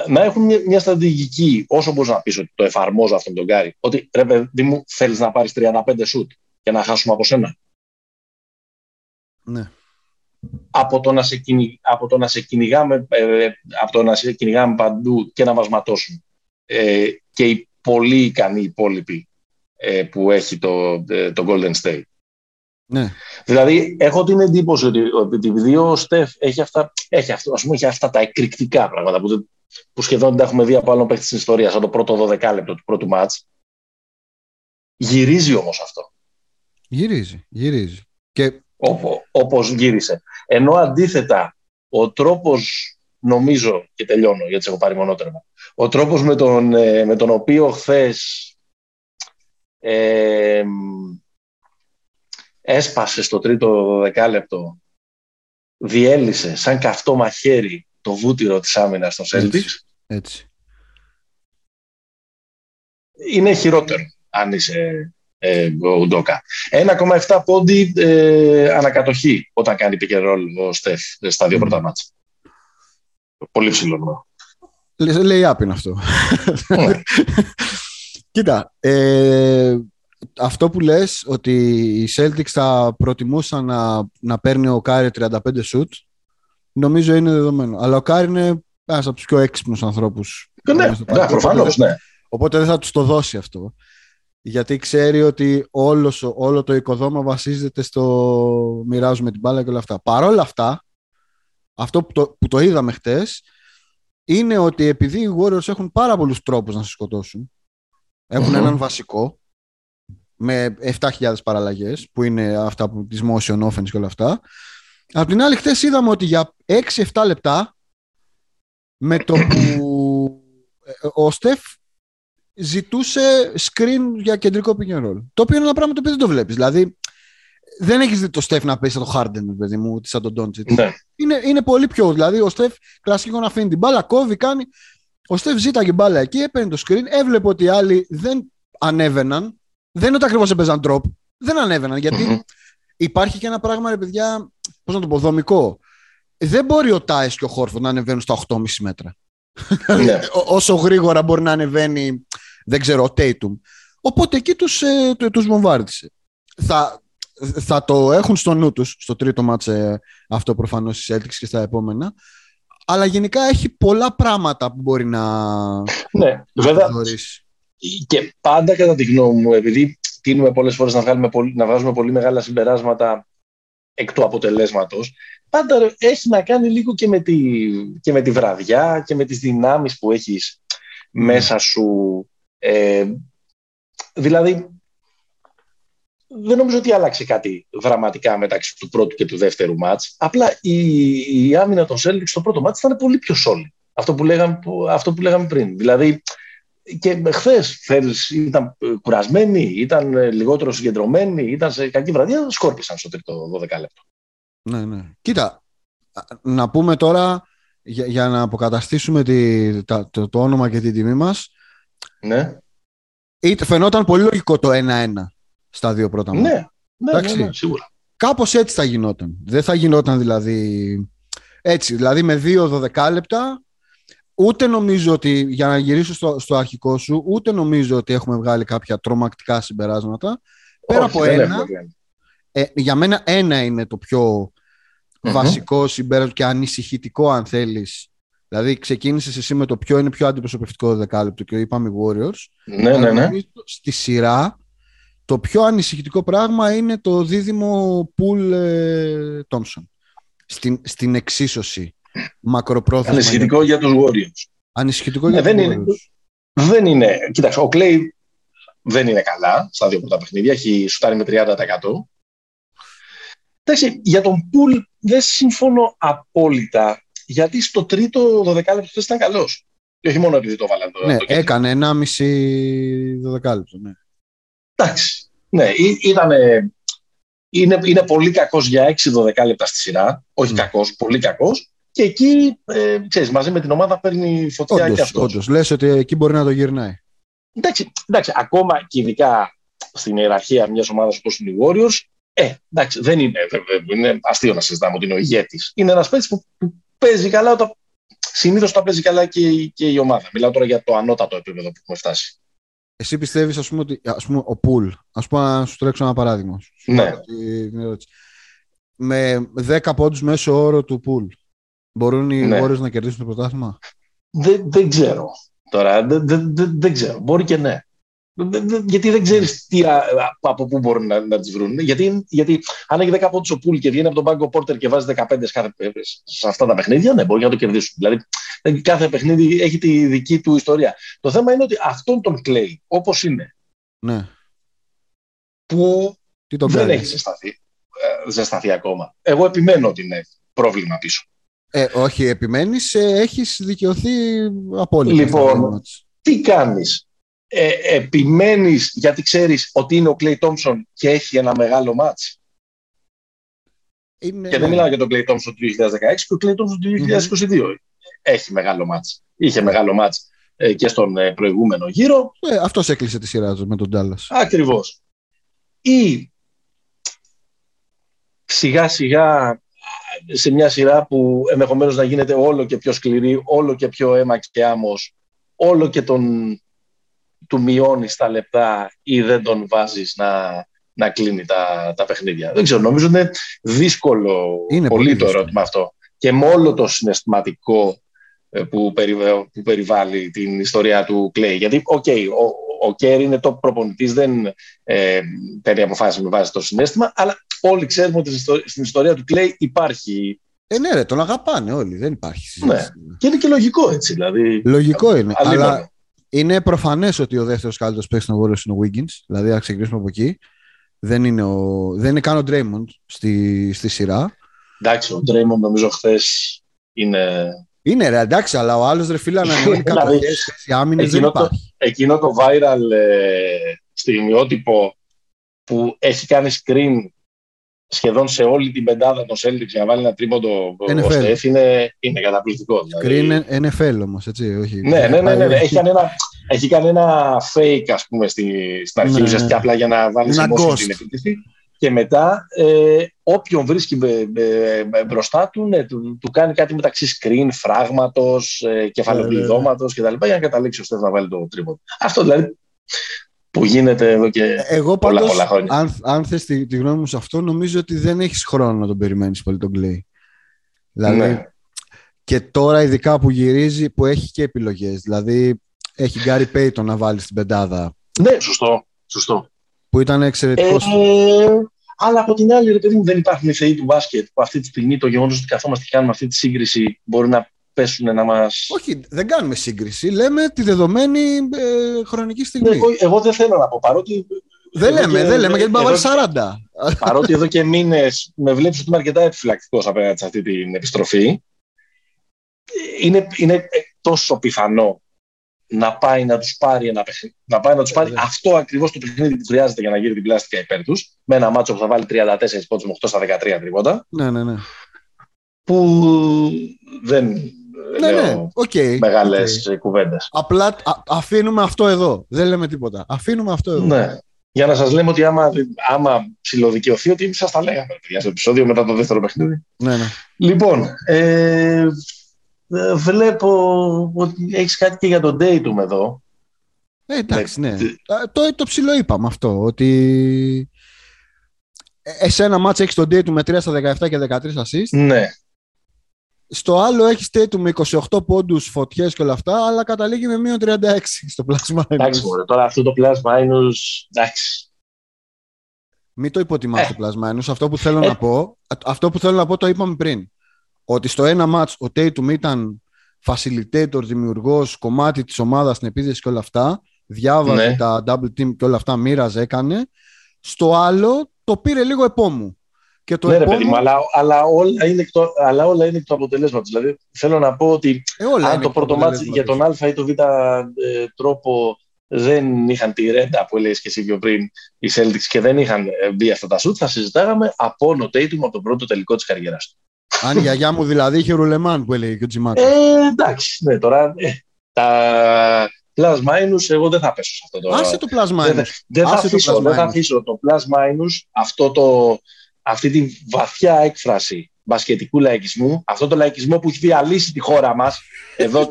να έχουν μια στρατηγική, όσο μπορείς να πεις ότι το εφαρμόζω αυτόν τον Κάρι, ότι ρε παιδί μου θέλεις να πάρεις 35 σουτ και να χάσουμε από σένα. Ναι. Από το να σε κυνηγάμε παντού και να μας ματώσουν και οι πολύ ικανοί υπόλοιποι που έχει το Golden State. Ναι. Δηλαδή έχω την εντύπωση ότι επειδή ο Στεφ έχει αυτά τα εκρηκτικά πράγματα που σχεδόν δεν τα έχουμε δει από άλλον παίκτη της ιστορίας, σαν το πρώτο 12 λεπτό του πρώτου μάτς, γυρίζει όμως αυτό. Γυρίζει. Και όπως γύρισε. Ενώ αντίθετα, ο τρόπος, νομίζω, και τελειώνω γιατί σε έχω πάρει μονότερμα, ο τρόπος με τον οποίο χθες έσπασε στο τρίτο δεκάλεπτο, διέλυσε σαν καυτό μαχαίρι το βούτυρο της άμυνας των Celtics, είναι χειρότερο αν είσαι Ουντόκα. 1,7 πόντι ανακατοχή όταν κάνει pick and roll ο Στεφ στα δύο πρώτα μάτσα. Πολύ ψηλό. Λέει άπεινα αυτό. Κοίτα, αυτό που λες ότι οι Celtics θα προτιμούσαν να παίρνει ο Κάρι 35 σουτ, νομίζω είναι δεδομένο. Αλλά ο Κάρι είναι ένας από τους πιο έξυπνους ανθρώπους. Ναι, προφανώς, ναι. Οπότε δεν θα τους το δώσει αυτό. γιατί ξέρει ότι όλο το οικοδόμα βασίζεται στο μοιράζουμε την μπάλα και όλα αυτά. Παρ' όλα αυτά, αυτό που το είδαμε χτες είναι ότι επειδή οι Warriors έχουν πάρα πολλούς τρόπους να σε σκοτώσουν, έχουν έναν βασικό με 7.000 παραλλαγές που είναι αυτά που τις motion offense και όλα αυτά. Απ' την άλλη χτες είδαμε ότι για 6-7 λεπτά με το που ο Στεφ ζητούσε screen για κεντρικό pick and roll, το οποίο είναι ένα πράγμα το οποίο δεν το βλέπεις. Δηλαδή δεν έχεις δει το Στεφ να παίζει σαν το Harden, παιδί μου, σαν τον Ντόντσιτ. Ναι. Είναι πολύ πιο, δηλαδή ο Στεφ κλασικό να αφήνει την μπάλα, κόβει, κάνει. Ο Στεφ ζήταγε μπάλα εκεί, έπαιρνε το screen, έβλεπε ότι οι άλλοι δεν ανέβαιναν. Δεν είναι ότι ακριβώς έπαιζαν drop, δεν ανέβαιναν, γιατί υπάρχει και ένα πράγμα, ρε παιδιά, πώς να το πω, δομικό. Δεν μπορεί ο Τάις και ο Χόρφορντ να ανεβαίνουν στα 8,5 μέτρα. Yeah. Όσο γρήγορα μπορεί να ανεβαίνει, δεν ξέρω, ο Τέιτουμ. Οπότε εκεί τους βομβάρδισε. Θα το έχουν στο νου τους, στο τρίτο μάτς αυτό προφανώς στις Celtics και στα επόμενα. Αλλά γενικά έχει πολλά πράγματα που μπορεί να δωρήσει. Και πάντα κατά τη γνώμη μου, επειδή τείνουμε πολλές φορές να βγάζουμε πολύ μεγάλα συμπεράσματα εκ του αποτελέσματος, πάντα έχει να κάνει λίγο και με τη βραδιά και με τις δυνάμεις που έχεις μέσα σου. Δηλαδή, δεν νομίζω ότι άλλαξε κάτι δραματικά μεταξύ του πρώτου και του δεύτερου μάτς. Απλά η άμυνα των Celtics στο πρώτο μάτς ήταν πολύ πιο solid. Αυτό που λέγαμε πριν. Δηλαδή, και χθες ήταν κουρασμένοι, ήταν λιγότερο συγκεντρωμένοι, ήταν σε κακή βραδιά, σκόρπισαν στο τρίτο 12 λεπτό. Ναι, ναι. Κοίτα, να πούμε τώρα, για να αποκαταστήσουμε το όνομα και την τιμή μας. Ναι. Φαινόταν πολύ λογικό το 1-1 στα δύο πρώτα μάτια. Ναι, σίγουρα. Κάπως έτσι θα γινόταν. Δεν θα γινόταν δηλαδή έτσι. Δηλαδή με 2-12 λεπτά, ούτε νομίζω ότι, για να γυρίσω στο αρχικό σου, ούτε νομίζω ότι έχουμε βγάλει κάποια τρομακτικά συμπεράσματα. Πέρα από ένα, για μένα ένα είναι το πιο βασικό συμπέρασμα και ανησυχητικό, αν θέλεις. Δηλαδή ξεκίνησες εσύ με το ποιο είναι πιο αντιπροσωπευτικό δεκάλεπτο και είπαμε Warriors. Ναι. Στη σειρά το πιο ανησυχητικό πράγμα είναι το δίδυμο Poole-Thompson στην εξίσωση μακροπρόθεσμα. Ανησυχητικό για τους Warriors. Ανησυχητικό για τους Warriors. Δεν είναι. Κοίταξε, ο Clay δεν είναι καλά στα δύο πρώτα παιχνίδια. Έχει σουτάρει με 30%. Εντάξει, για τον Poole δεν συμφωνώ απόλυτα, γιατί στο τρίτο 12 λεπτό ήταν καλός. Και όχι μόνο επειδή το βάλαν το. Ναι, το έκανε 1,5 12 λεπτό, ναι. Εντάξει. Ναι, είναι πολύ κακός για 6-12 λεπτά στη σειρά. Όχι κακός, πολύ κακός. Και εκεί, ξέρεις, μαζί με την ομάδα παίρνει φωτιά, όντως, και αυτός. Όντως, λες ότι εκεί μπορεί να το γυρνάει. Εντάξει, ακόμα και ειδικά στην ιεραρχία μιας ομάδας όπως είναι οι Warriors, εντάξει, δεν είναι αστείο να συζητάμε ότι είναι ο ηγέτης. Είναι ένας παίκτης που παίζει καλά, συνήθως τα παίζει καλά και η ομάδα. Μιλάω τώρα για το ανώτατο επίπεδο που έχουμε φτάσει. Εσύ πιστεύεις, ας πούμε, ότι ο Poole, ας πούμε, να σου τρέξω ένα παράδειγμα. Ναι. Με 10 πόντους μέσο όρο του Poole, μπορούν οι Warriors να κερδίσουν το πρωτάθλημα? Δεν ξέρω τώρα. Δεν ξέρω. Μπορεί και ναι. Γιατί δεν ξέρεις από πού μπορούν να τις βρουν. Γιατί αν έχει 10 πόντους ο Poole και βγαίνει από τον πάγκο Porter και βάζει 15 σε αυτά τα παιχνίδια, ναι, μπορεί να το κερδίσουν. Δηλαδή κάθε παιχνίδι έχει τη δική του ιστορία. Το θέμα είναι ότι αυτόν τον Clay, όπως είναι, ναι, που δεν έχει ζεσταθεί ακόμα. Εγώ επιμένω ότι είναι πρόβλημα πίσω. Όχι, επιμένεις, έχεις δικαιωθεί απόλυτα. Λοιπόν, τι κάνεις? Επιμένεις γιατί ξέρεις ότι είναι ο Clay Thompson και έχει ένα μεγάλο μάτς. Και δεν μιλάω για τον Clay Thompson του 2016 και ο Clay Thompson του 2022. Έχει μεγάλο μάτς. Είχε μεγάλο μάτς και στον προηγούμενο γύρο. Αυτός έκλεισε τη σειρά με τον Dallas. Ακριβώς. Ή σιγά σιγά σε μια σειρά που ενδεχομένως να γίνεται όλο και πιο σκληρή, όλο και πιο αίμα και άμμος, όλο και του μειώνεις τα λεπτά ή δεν τον βάζεις να κλείνει τα παιχνίδια. Δεν ξέρω, νομίζω είναι δύσκολο, είναι πολύ δύσκολο το ερώτημα αυτό. Και με όλο το συναισθηματικό που περιβάλλει την ιστορία του Clay. Γιατί, okay, ο Κέρι είναι top προπονητής, δεν παίρνει αποφάσεις με βάση το συνέστημα, αλλά όλοι ξέρουμε ότι στην ιστορία του Κλέι υπάρχει. Ναι, ρε, τον αγαπάνε όλοι, δεν υπάρχει. Ναι. Και είναι και λογικό έτσι. Δηλαδή, λογικό είναι. Αλλά είναι προφανές ότι ο δεύτερος καλύτερος παίκτης των Warriors είναι ο Wiggins, δηλαδή να ξεκινήσουμε από εκεί. Δεν είναι, δεν είναι καν ο Ντρέιμοντ στη σειρά. Εντάξει, ο Ντρέιμοντ νομίζω χθες είναι. Είναι ρε, εντάξει, αλλά ο άλλος ρε φίλε αναμένει καταθέσεις, οι άμυνες δεν υπάρχει. Εκείνο το viral στιγμιότυπο που έχει κάνει screen σχεδόν σε όλη την πεντάδα των Celtics για να βάλει ένα τρίποντο ο Στεφ είναι καταπληκτικό. Screen NFL όμως, έτσι, όχι. Ναι. Έχει κάνει ένα fake, ας πούμε, στην αρχή ουσιαστικά απλά για να βάλει σημασία στην επίθεση. Και μετά όποιον βρίσκει μπροστά του, του κάνει κάτι μεταξύ screen, φράγματος, κεφαλοπληδώματος κτλ. Για να καταλήξει ο Στεφ να βάλει το τρίποντο. Αυτό δηλαδή που γίνεται εδώ και πολλά χρόνια. Αν θες τη γνώμη μου σε αυτό, νομίζω ότι δεν έχεις χρόνο να τον περιμένεις πολύ τον Clay. Δηλαδή, ναι. Και τώρα ειδικά που γυρίζει, που έχει και επιλογές. Δηλαδή έχει Γκάρι Πέιτον να βάλει στην πεντάδα. Ναι, σωστό. Που ήταν εξαιρετικός. Αλλά από την άλλη, ρε παιδί μου, δεν υπάρχουν οι θεοί του μπάσκετ που αυτή τη στιγμή το γεγονός ότι καθόμαστε και κάνουμε αυτή τη σύγκριση μπορεί να πέσουν να μας. Όχι, δεν κάνουμε σύγκριση. Λέμε τη δεδομένη χρονική στιγμή. Ναι, εγώ δεν θέλω να πω. Παρότι. Δεν λέμε γιατί πάμε 40. Παρότι εδώ και μήνες με βλέπεις ότι είμαι αρκετά επιφυλακτικός απέναντι σε αυτή την επιστροφή, είναι τόσο πιθανό να πάει να τους πάρει, αυτό ακριβώς το παιχνίδι που χρειάζεται για να γύρει την πλάστικα υπέρ τους, με ένα μάτσο που θα βάλει 34 πόντους με 8 στα 13 τρίποτα. Ναι. Που δεν λέω μεγάλες κουβέντες. Απλά αφήνουμε αυτό εδώ. Δεν λέμε τίποτα. Αφήνουμε αυτό εδώ. Ναι. Για να σας λέμε ότι άμα ψηλοδικαιωθεί, ότι σας τα λέγαμε στο επεισόδιο μετά το δεύτερο παιχνίδι. Ναι. Λοιπόν, βλέπω ότι έχεις κάτι και για τον Τέιτουμ εδώ. Εντάξει, ναι. Το ψηλό είπαμε αυτό. Ότι σε ένα μάτς έχεις τον Τέιτουμ με 3 στα 17 και 13 assist. Ναι. Στο άλλο έχεις Τέιτουμ με 28 πόντους, φωτιές και όλα αυτά, αλλά καταλήγει με μείον 36 στο plus minus. Εντάξει, τώρα αυτό το plus minus. Εντάξει. Μην το υποτιμάς το plus minus. Αυτό που θέλω να πω το είπαμε πριν. Ότι στο ένα μάτς ο Τέιτουμ ήταν facilitator, δημιουργός, κομμάτι της ομάδας στην επίθεση και όλα αυτά. Διάβαζε τα double team και όλα αυτά, μοίραζε, έκανε. Στο άλλο το πήρε λίγο επόμου. Και το επόμου... ρε παιδί μου, αλλά όλα είναι το αποτελέσμα του. Δηλαδή θέλω να πω ότι αν το πρώτο μάτς για τον α ή το β τρόπο δεν είχαν τη ρέντα που έλεγες και εσύ πιο πριν οι Celtics και δεν είχαν μπει αυτά τα σουτ, θα συζητάγαμε απόνο Τέιτουμ από τον πρώτο τελικό της καριέρας του. Αν η γιαγιά μου δηλαδή είχε ρουλεμάν που έλεγε και ο Τζιμάκος. Εντάξει, ναι, τώρα τα plus minus εγώ δεν θα πέσω σε αυτό το. Άσε το plus minus. Δεν θα αφήσω το plus minus αυτή τη βαθιά έκφραση μπασκετικού λαϊκισμού, αυτό το λαϊκισμό που έχει διαλύσει τη χώρα μας εδώ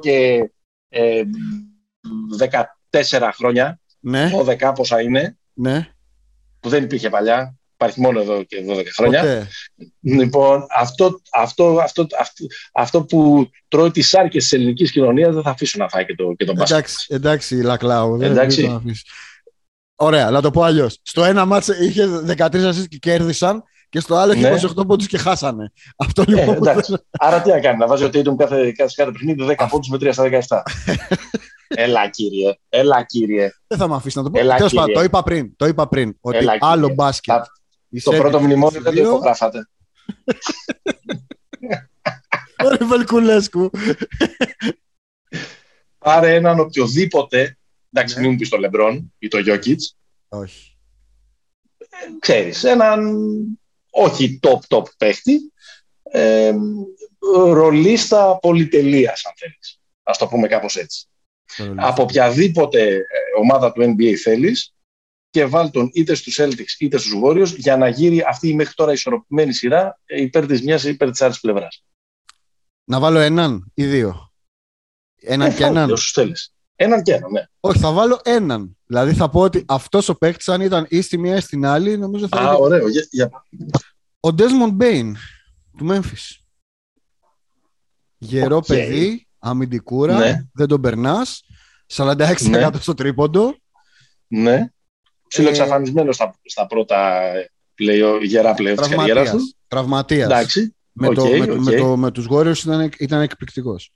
και 14 χρόνια, ναι. 12 πόσα είναι, ναι. Που δεν υπήρχε παλιά. Υπάρχει μόνο εδώ και 12 χρόνια. Okay. Λοιπόν, αυτό που τρώει τις σάρκες της ελληνικής κοινωνίας δεν θα αφήσω να φάει και τον μπάσκετ. Εντάξει, Λακλάου. Εντάξει. Ωραία, να το πω αλλιώς. Στο ένα μάτς είχε 13 ασίστ και κέρδισαν και στο άλλο είχε 28 πόντους και χάσανε. Αυτό λοιπόν. Άρα τι να κάνει, να βάζει ο Τέιτουμ κάθε παιχνίδι 10 πόντους με 3 στα 17. Έλα κύριε. Δεν θα με αφήσει να το πω. Το είπα πριν. Ότι έλα, άλλο μπάσκετ. Το πρώτο μνημόνιο δεν το υπογράφατε. Ωραία, Βελκουλέσκου. Πάρε έναν οποιοδήποτε. Εντάξει, μην μου πεις το Λεμπρόν ή το Γιόκιτς. Όχι. Ξέρεις, έναν όχι top παίχτη. Ρολίστα πολυτελείας, αν θέλεις. Ας το πούμε κάπως έτσι. Από οποιαδήποτε ομάδα του NBA θέλεις και βάλ τον είτε στους Celtics είτε στους Warriors για να γύρει αυτή η μέχρι τώρα ισορροπημένη σειρά υπέρ της μιας ή υπέρ της άλλης πλευράς. Να βάλω έναν ή δύο. Έναν και έναν, ναι. Όχι, θα βάλω έναν. Δηλαδή θα πω ότι αυτός ο παίκτης αν ήταν ή στη μία ή στην άλλη, νομίζω θα ήταν. Ωραίο. Ο Desmond Bain του Memphis. Γερό παιδί. Αμυντικούρα, δεν τον περνάς. 46% ναι. στο τρίποντο. Ναι. Ψιλοεξαφανισμένος στα πρώτα γερά πλέον της καριέρας του. Τραυματίας. Με τους Warriors ήταν εκπληκτικός.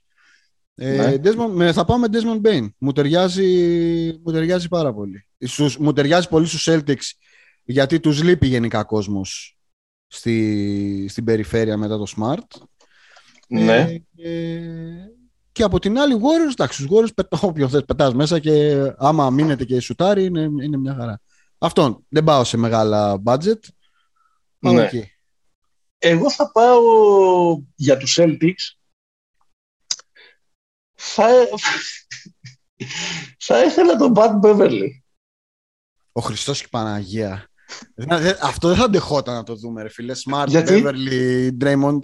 Ναι. Θα πάω με Desmond Bain. Μου ταιριάζει πάρα πολύ. Μου ταιριάζει πολύ στους Celtics, γιατί τους λείπει γενικά κόσμος στην περιφέρεια μετά το Smart. Ναι. Και από την άλλη Warriors, εντάξει, στους Warriors όποιον θες πετάς μέσα, και άμα μείνετε και σουτάρει είναι μια χαρά. Αυτόν, δεν πάω σε μεγάλα budget. Πάμε εκεί. Ναι. Εγώ θα πάω για τους Celtics. Θα ήθελα τον Pat Beverly. Ο Χριστός και Παναγία. Αυτό δεν θα αντεχόταν να το δούμε, ρε φίλε. Smart, Beverly, Draymond.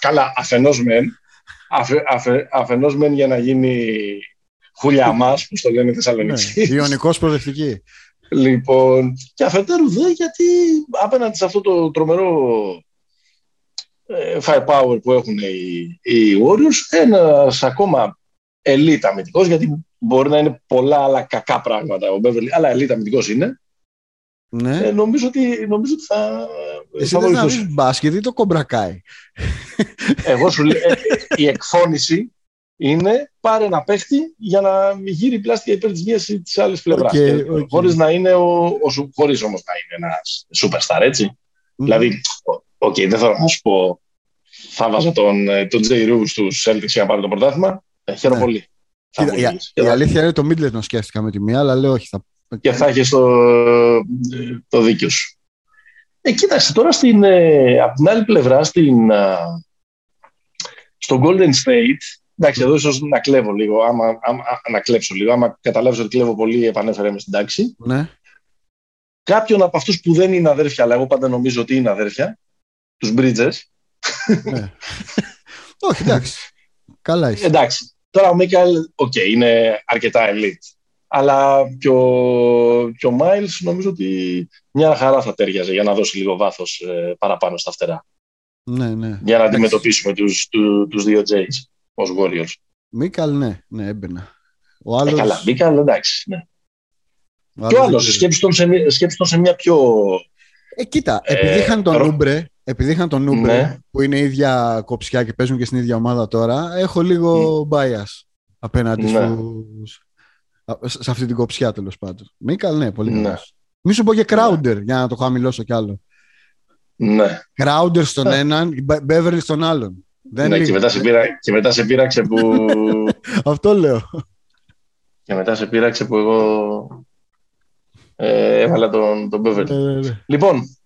Καλά, αφενός μεν για να γίνει χούλια μας, που το λένε οι Θεσσαλονικοί. Ιωνικός προσδευτική. Λοιπόν, και αφετέρου δε, γιατί απέναντι σε αυτό το τρομερό firepower που έχουν οι Warriors, ένας ακόμα elite αμυντικός, γιατί μπορεί να είναι πολλά άλλα κακά πράγματα ο Beverly, αλλά elite αμυντικός είναι. Ναι. Νομίζω ότι θα. Εσύ δεν θα δεις μπάσκετ ή το κομπρακάει. Εγώ σου λέω, η εκφώνηση είναι πάρε ένα παίχτη για να γύρει πλάστια υπέρ της μίας ή της άλλης πλευράς. Okay. Χωρίς να είναι χωρίς όμως να είναι ένας superstar, έτσι. Mm. Δηλαδή, δεν θέλω να σου πω, θα βάζω τον Jay Rue στους Celtics για να πάρει το πρωτάθλημα. Χαίρομαι πολύ. Η αλήθεια είναι το Middleton σκέφτηκα με τη μία, αλλά λέω όχι. Και θα έχεις το δίκιο σου. Κοίταξε τώρα από την άλλη πλευρά, στο Golden State. Εντάξει, εδώ ίσως να κλέβω λίγο. Άμα καταλάβεις ότι κλέβω πολύ, επανέφερε με στην τάξη. Ναι. Κάποιον από αυτούς που δεν είναι αδέρφια, αλλά εγώ πάντα νομίζω ότι είναι αδέρφια, τους Bridges. Ναι. Όχι, εντάξει. Καλά είσαι. Εντάξει. Τώρα ο Μίκαλ, είναι αρκετά elite. Αλλά και ο Miles νομίζω ότι μια χαρά θα τέριαζε για να δώσει λίγο βάθος παραπάνω στα φτερά. Ναι, ναι. Για να αντιμετωπίσουμε τους δύο Jays ως Warriors. Μίκαλ, ναι, έμπαινα. Ο άλλος... καλά, Μίκαλ, εντάξει. Ναι. Και ο άλλος, σκέψτε τον σε μια πιο... κοίτα, επειδή είχαν τον Νούμπρε, ναι. που είναι η ίδια κοψιά και παίζουν και στην ίδια ομάδα τώρα, έχω λίγο bias απέναντι σε αυτή την κοψιά, τέλος πάντων. Μίκαλ, ναι, πολύ καλός. Ναι. Μη σου πω και Crowder, για να το χαμηλώσω κι άλλο. Ναι. Crowder στον έναν, Beverly στον άλλον. Ναι, και μετά σε πείραξε που... Αυτό λέω. Και μετά σε πείραξε που εγώ έβαλα τον Beverly. Λοιπόν,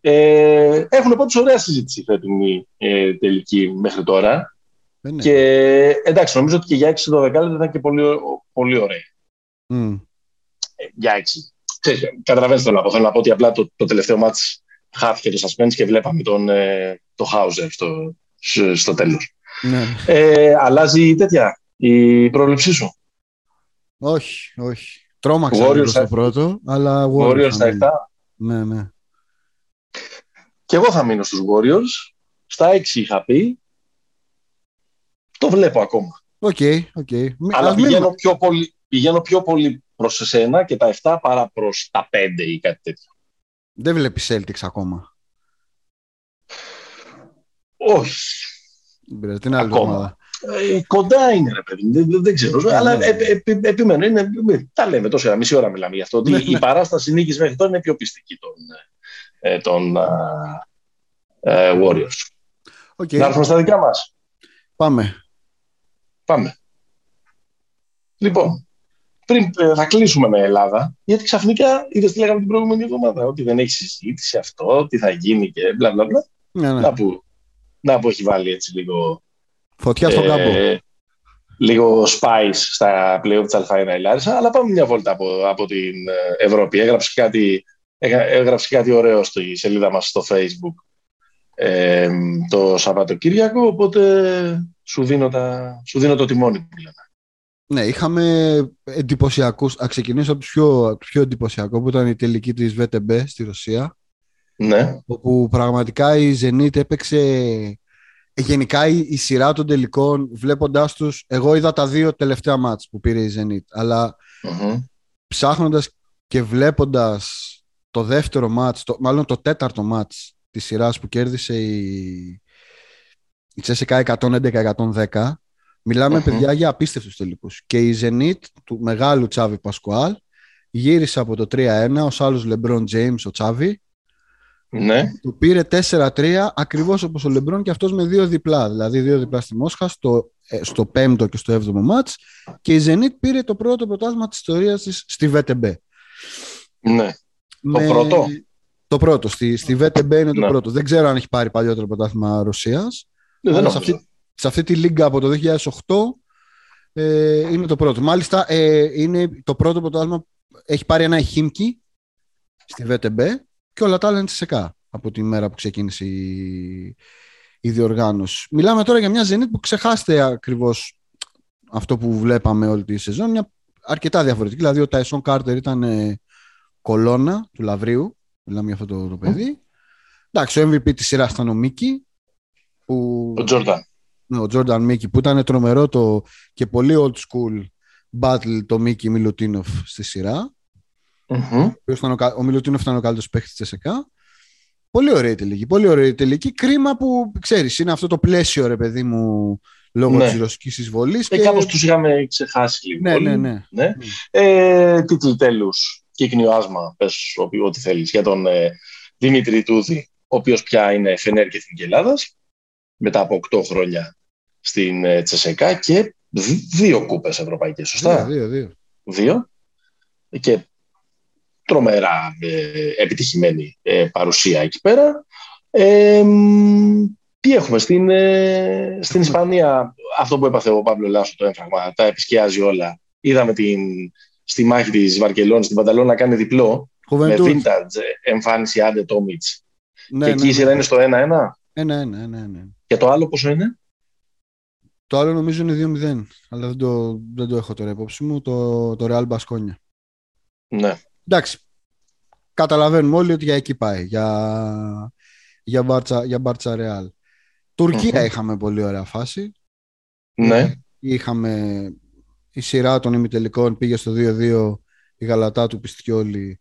έχουν πάντως ωραία συζήτηση φετινή τελική μέχρι τώρα. Είναι. Και εντάξει, νομίζω ότι και για 6-12 λεπτά ήταν και πολύ ωραία. Mm. Για 6. Καταλαβαίνετε θέλω να πω. Θέλω να πω ότι απλά το τελευταίο μάτς χάθηκε το suspense και βλέπαμε το Hauser στο τέλος. Ναι. Αλλάζει η πρόβλεψή σου? Όχι. Τρώμαξα λίγο στο πρώτο, αλλά Warriors στα 7. Ναι. Και εγώ θα μείνω στους Warriors. Στα 6 είχα πει. Το βλέπω ακόμα. Okay. Αλλά πηγαίνω πιο πολύ προς εσένα και τα 7 παρά προς τα 5 ή κάτι τέτοιο. Δεν βλέπεις Celtics ακόμα? Όχι. Την άλλη ομάδα. Κοντά είναι, ρε παιδί. Δεν ξέρω. Αλλά επιμένω. Τα λέμε τόση μισή ώρα μιλάμε γι' αυτό. Ότι η παράσταση νίκης μέχρι τώρα είναι πιο πιστική των Warriors. Να έρθουμε στα δικά μας. Πάμε. Λοιπόν, πριν θα κλείσουμε με Ελλάδα, γιατί ξαφνικά είδες τι λέγαμε την προηγούμενη εβδομάδα, ότι δεν έχει συζήτηση αυτό, τι θα γίνει και μπλα μπλα μπλα. Ναι. Να που έχει βάλει έτσι λίγο φωτιά στον κάμπο. Λίγο spice στα play-off της Α1 η Λάρισα, αλλά πάμε μια βόλτα από την Ευρώπη. Έγραψε κάτι ωραίο στη σελίδα μας στο Facebook το Σαββατοκύριακο, οπότε σου δίνω το τιμόνι που λέμε. Ναι, είχαμε εντυπωσιακούς. Θα ξεκινήσω από το πιο εντυπωσιακό, που ήταν η τελική της VTB στη Ρωσία. Ναι. Όπου πραγματικά η Ζενίτ έπαιξε γενικά η σειρά των τελικών, βλέποντάς τους, εγώ είδα τα δύο τελευταία μάτς που πήρε η Ζενίτ, αλλά ψάχνοντας και βλέποντας το δεύτερο μάτς, μάλλον το τέταρτο μάτς της σειράς που κέρδισε η Τσέσικα 111-110, μιλάμε παιδιά για απίστευτους τελικούς. Και η Ζενίτ του μεγάλου Τσάβη Πασκουάλ γύρισε από το 3-1, ως άλλος Λεμπρόν Τζέιμς, ο Τσάβη. Ναι. Του πήρε 4-3, ακριβώς όπως ο Λεμπρόν, και αυτός με δύο διπλά. Δηλαδή δύο διπλά στη Μόσχα, στο 5ο και στο 7ο μάτς. Και η Ζενίτ πήρε το πρώτο πρωτάθλημα της ιστορίας της στη VTB. Ναι. Το πρώτο. Στη VTB είναι το πρώτο. Δεν ξέρω αν έχει πάρει παλιότερο πρωτάθλημα Ρωσίας. Ναι, σε αυτή τη λίγκα από το 2008 είναι το πρώτο. Μάλιστα είναι το πρώτο πρωτάθλημα. Έχει πάρει ένα ηχήμκι στη VTB. Και όλα τα άλλα είναι τσεκά από τη μέρα που ξεκίνησε η διοργάνωση. Μιλάμε τώρα για μια Zenit που ξεχάστε ακριβώς αυτό που βλέπαμε όλη τη σεζόν. Μια αρκετά διαφορετική. Δηλαδή ο Τάισον Κάρτερ ήταν κολόνα του Λαβρίου. Μιλάμε για αυτό το παιδί. Εντάξει, ο MVP της σειράς ήταν ο Μίκη. Ο Τζόρνταν. Ναι, ο Τζόρνταν Μίκη, που ήταν τρομερό και πολύ old school battle το Μίκη Μιλουτίνοφ στη σειρά. Ο Μιλουτίνοφ ήταν ο καλύτερος παίκτης της ΕΣΕΚΑ. Πολύ ωραία τελική, πολύ ωραία τελική. Κρίμα που, ξέρεις, είναι αυτό το πλαίσιο, ρε παιδί μου, λόγω της ρωσικής εισβολής. Κάπως τους είχαμε ξεχάσει λίγο. Ναι. Τίτλοι τέλους, κύκνιο άσμα, πες ό,τι θέλεις, για τον Δημήτρη Τούδη, ο οποίος πια είναι Φενέρ και Εθνική Ελλάδας, μετά από 8 χρόνια στην ΕΣΕΚΑ και δύο κούπες ευρωπαϊκές, σωστά. Δύο. Και τρομερά επιτυχημένη παρουσία εκεί πέρα. Τι έχουμε στην Ισπανία, αυτό που έπαθε ο Πάμπλο Λάσο, το έμφραγμα, τα επισκιάζει όλα. Είδαμε στη μάχη της Βαρκελόνης, στην Πανταλώνα, να κάνει διπλό. Με vintage εμφάνιση, άντε Τόμιτς. Ναι, και εκεί η σειρά είναι στο 1-1. Ναι. Και το άλλο πόσο είναι? Το άλλο νομίζω είναι 2-0, αλλά δεν το έχω τώρα υπόψη μου. Το Real Μπασκόνια. Ναι. Εντάξει, καταλαβαίνουμε όλοι ότι για εκεί πάει, για Μπάρτσα Ρεάλ. Τουρκία είχαμε πολύ ωραία φάση. Ναι. Η σειρά των ημιτελικών πήγε στο 2-2, η Γαλατά του Πιστιόλη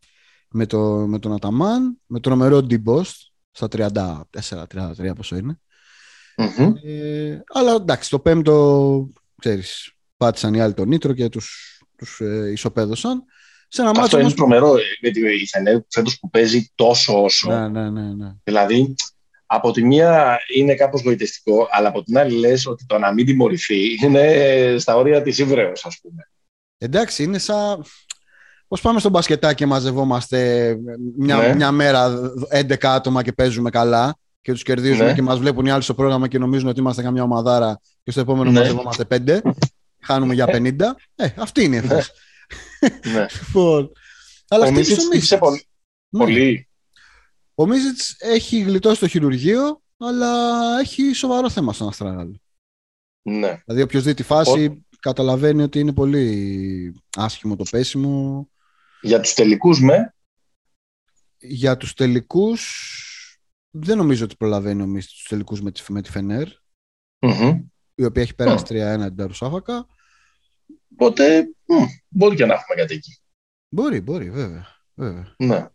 με τον Αταμάν, με τρομερό ντιμποστ στα 34-33 πόσο είναι. Αλλά εντάξει, το πέμπτο, ξέρεις, πάτησαν οι άλλοι τον Νίτρο και τους ισοπαίδωσαν. Αυτό είναι τρομερό, γιατί η Φενέρ φέτος που παίζει τόσο όσο. Ναι. Δηλαδή, από τη μία είναι κάπως γοητευτικό, αλλά από την άλλη λες ότι το να μην τιμωρηθεί είναι στα όρια της ύβρεως, ας πούμε. Εντάξει, είναι σαν πώς πάμε στο μπασκετάκι και μαζευόμαστε μια μέρα 11 άτομα και παίζουμε καλά και τους κερδίζουμε και μας βλέπουν οι άλλοι στο πρόγραμμα και νομίζουν ότι είμαστε καμιά ομαδάρα και στο επόμενο μαζευόμαστε 5, χάνουμε για 50. Αυτή είναι η φάση. Ναι. Αλλά χτύπησε ο Μίσιτς. Πολύ. Ο Μίσιτς έχει γλιτώσει το χειρουργείο, αλλά έχει σοβαρό θέμα στον αστράγαλο. Ναι. Δηλαδή όποιος δει τη φάση καταλαβαίνει ότι είναι πολύ άσχημο το πέσιμο. Για τους τελικούς Για τους τελικούς δεν νομίζω ότι προλαβαίνει ο Μίσιτς τους τελικούς με τη Φενέρ, η οποία έχει πέρασει 3-1 την Ταρουσάφακα. Οπότε μπορεί και να έχουμε κάτι εκεί. Μπορεί, βέβαια. Ναι.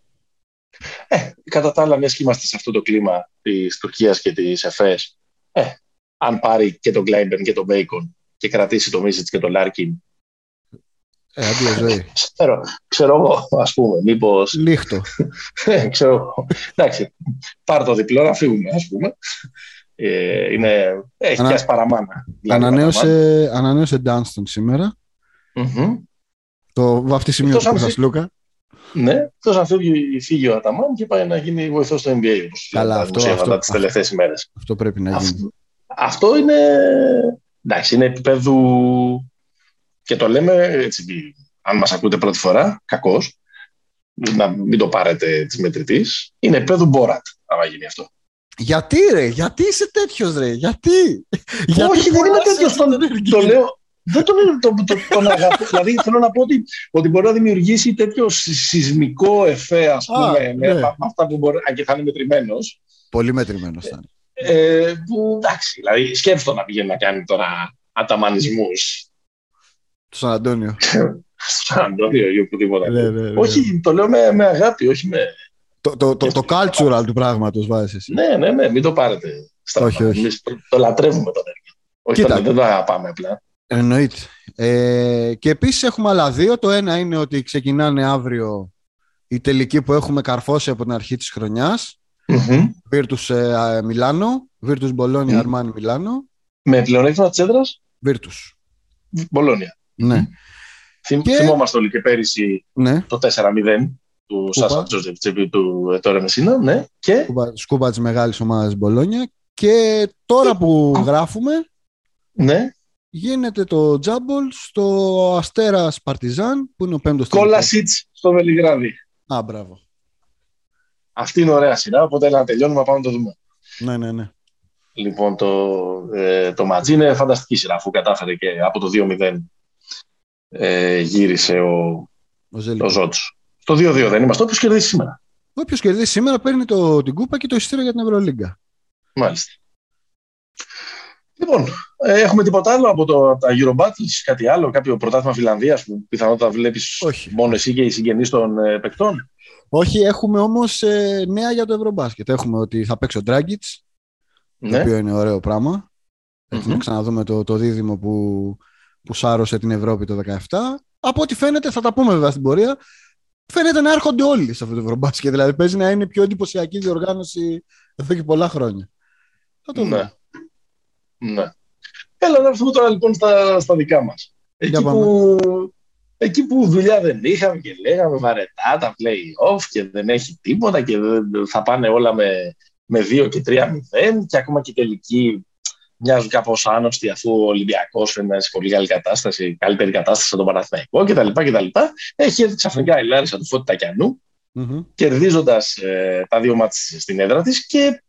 Κατά τα άλλα, μιας και είμαστε σε αυτό το κλίμα της Τουρκίας και της ΕΦΕΣ, αν πάρει και τον Κλάιμπερν και τον Μπέικον και κρατήσει το Μίσιτς και τον Λάρκιν, αντί ζωή. Ξέρω εγώ, ας πούμε, μήπως. Λίχτο. Ξέρω εγώ. Εντάξει, πάρ' το διπλό να φύγουμε, ας πούμε. Έχει πιάσει παραμάνα. Ανανέωσε Ντάνστον σήμερα. Το βαφτισιμίο του Λούκα. Ναι, εκτός αν φύγει ο Αταμάν και πάει να γίνει βοηθός στο NBA. Καλά, αυτό τις τελευταίες ημέρες. Αυτό πρέπει να γίνει. Αυτό είναι. Εντάξει, είναι επίπεδου. Και το λέμε έτσι. Αν μας ακούτε πρώτη φορά, κακώς. Να μην το πάρετε τη μετρητή. Είναι επίπεδου Μπόρατ, άμα γίνει αυτό. Γιατί είσαι τέτοιος, ρε, γιατί. Όχι, δεν είμαι τέτοιος, το λέω. Δεν τον αγαπώ. Δηλαδή θέλω να πω ότι μπορεί να δημιουργήσει τέτοιο σεισμικό εφέ, ας πούμε, με αυτά που μπορεί. Αν και θα είναι μετρημένος. Πολύ μετρημένος θα είναι. Που εντάξει, δηλαδή σκέφτομαι να πηγαίνει να κάνει τώρα αταμανισμούς. Στο Σαν Αντώνιο. Σαν Αντώνιο ή οπουδήποτε. Όχι, το λέω με αγάπη, όχι με... Το cultural του πράγματος βάζεις εσύ. Ναι, μην το πάρετε. Το λατρεύουμε τον έργο. Όχι, δεν το αγαπάμε απλά. Εννοείται. Και επίσης έχουμε άλλα δύο. Το ένα είναι ότι ξεκινάνε αύριο οι τελικοί που έχουμε καρφώσει από την αρχή της χρονιάς. Βίρτους Μιλάνο, Βίρτους Μπολόνια, Αρμάνι Μιλάνο. Με πλεονέκτημα της έδρας. Βίρτους Μπολόνια. Ναι. Θυμόμαστε όλοι και πέρυσι το 4-0 του Σάσα Τζορτζεβιτσίπη του Ettore Messina. Ναι. Σκούπα της μεγάλης ομάδας Μπολόνια. Και τώρα που γράφουμε, ναι, γίνεται το τζάμπολ στο Αστέρας Παρτιζάν, που είναι ο 5ος. Κόλασιτς στο Βελιγράδι. Α, μπράβο. Αυτή είναι ωραία σειρά, οπότε να τελειώνουμε, πάμε να το δούμε. Ναι. Λοιπόν, το ματζ είναι φανταστική σειρά, αφού κατάφερε και από το 2-0 γύρισε ο Ζότσου. Το 2-2 δεν είμαστε, όποιος κερδίσει σήμερα. Όποιος κερδίσει σήμερα παίρνει την κούπα και το εισιτήριο για την Ευρωλίγκα. Μάλιστα. Λοιπόν, έχουμε τίποτα άλλο από τα Euro Battles, κάτι άλλο, κάποιο πρωτάθλημα Φιλανδίας που πιθανότατα βλέπεις? Όχι. Μόνο εσύ και οι συγγενείς των παικτών. Όχι, έχουμε όμως νέα για το Ευρωμπάσκετ. Έχουμε ότι θα παίξει ο Ντράγκιτς, το οποίο είναι ωραίο πράγμα. Να ξαναδούμε το δίδυμο που σάρωσε την Ευρώπη το 2017. Από ό,τι φαίνεται, θα τα πούμε βέβαια στην πορεία, φαίνεται να έρχονται όλοι σε αυτό το Ευρωμπάσκετ. Δηλαδή παίζει να είναι πιο εντυπωσιακή διοργάνωση εδώ και πολλά χρόνια. Θα το δούμε. Ναι. Έλα να έρθουμε τώρα λοιπόν στα δικά μας. Εκεί που δουλειά δεν είχαμε και λέγαμε βαρετά τα play-off και δεν έχει τίποτα και θα πάνε όλα με 2 και 3-0 και ακόμα και τελικοί μοιάζουν κάπως άνοστοι, αφού ο Ολυμπιακός είναι σε πολύ καλή κατάσταση, καλύτερη κατάσταση από τον Παναθηναϊκό κτλ. Έχει έρθει ξαφνικά η Λάρισα του Φώτη Τακιανού, κερδίζοντας τα δύο μάτς στην έδρα της, και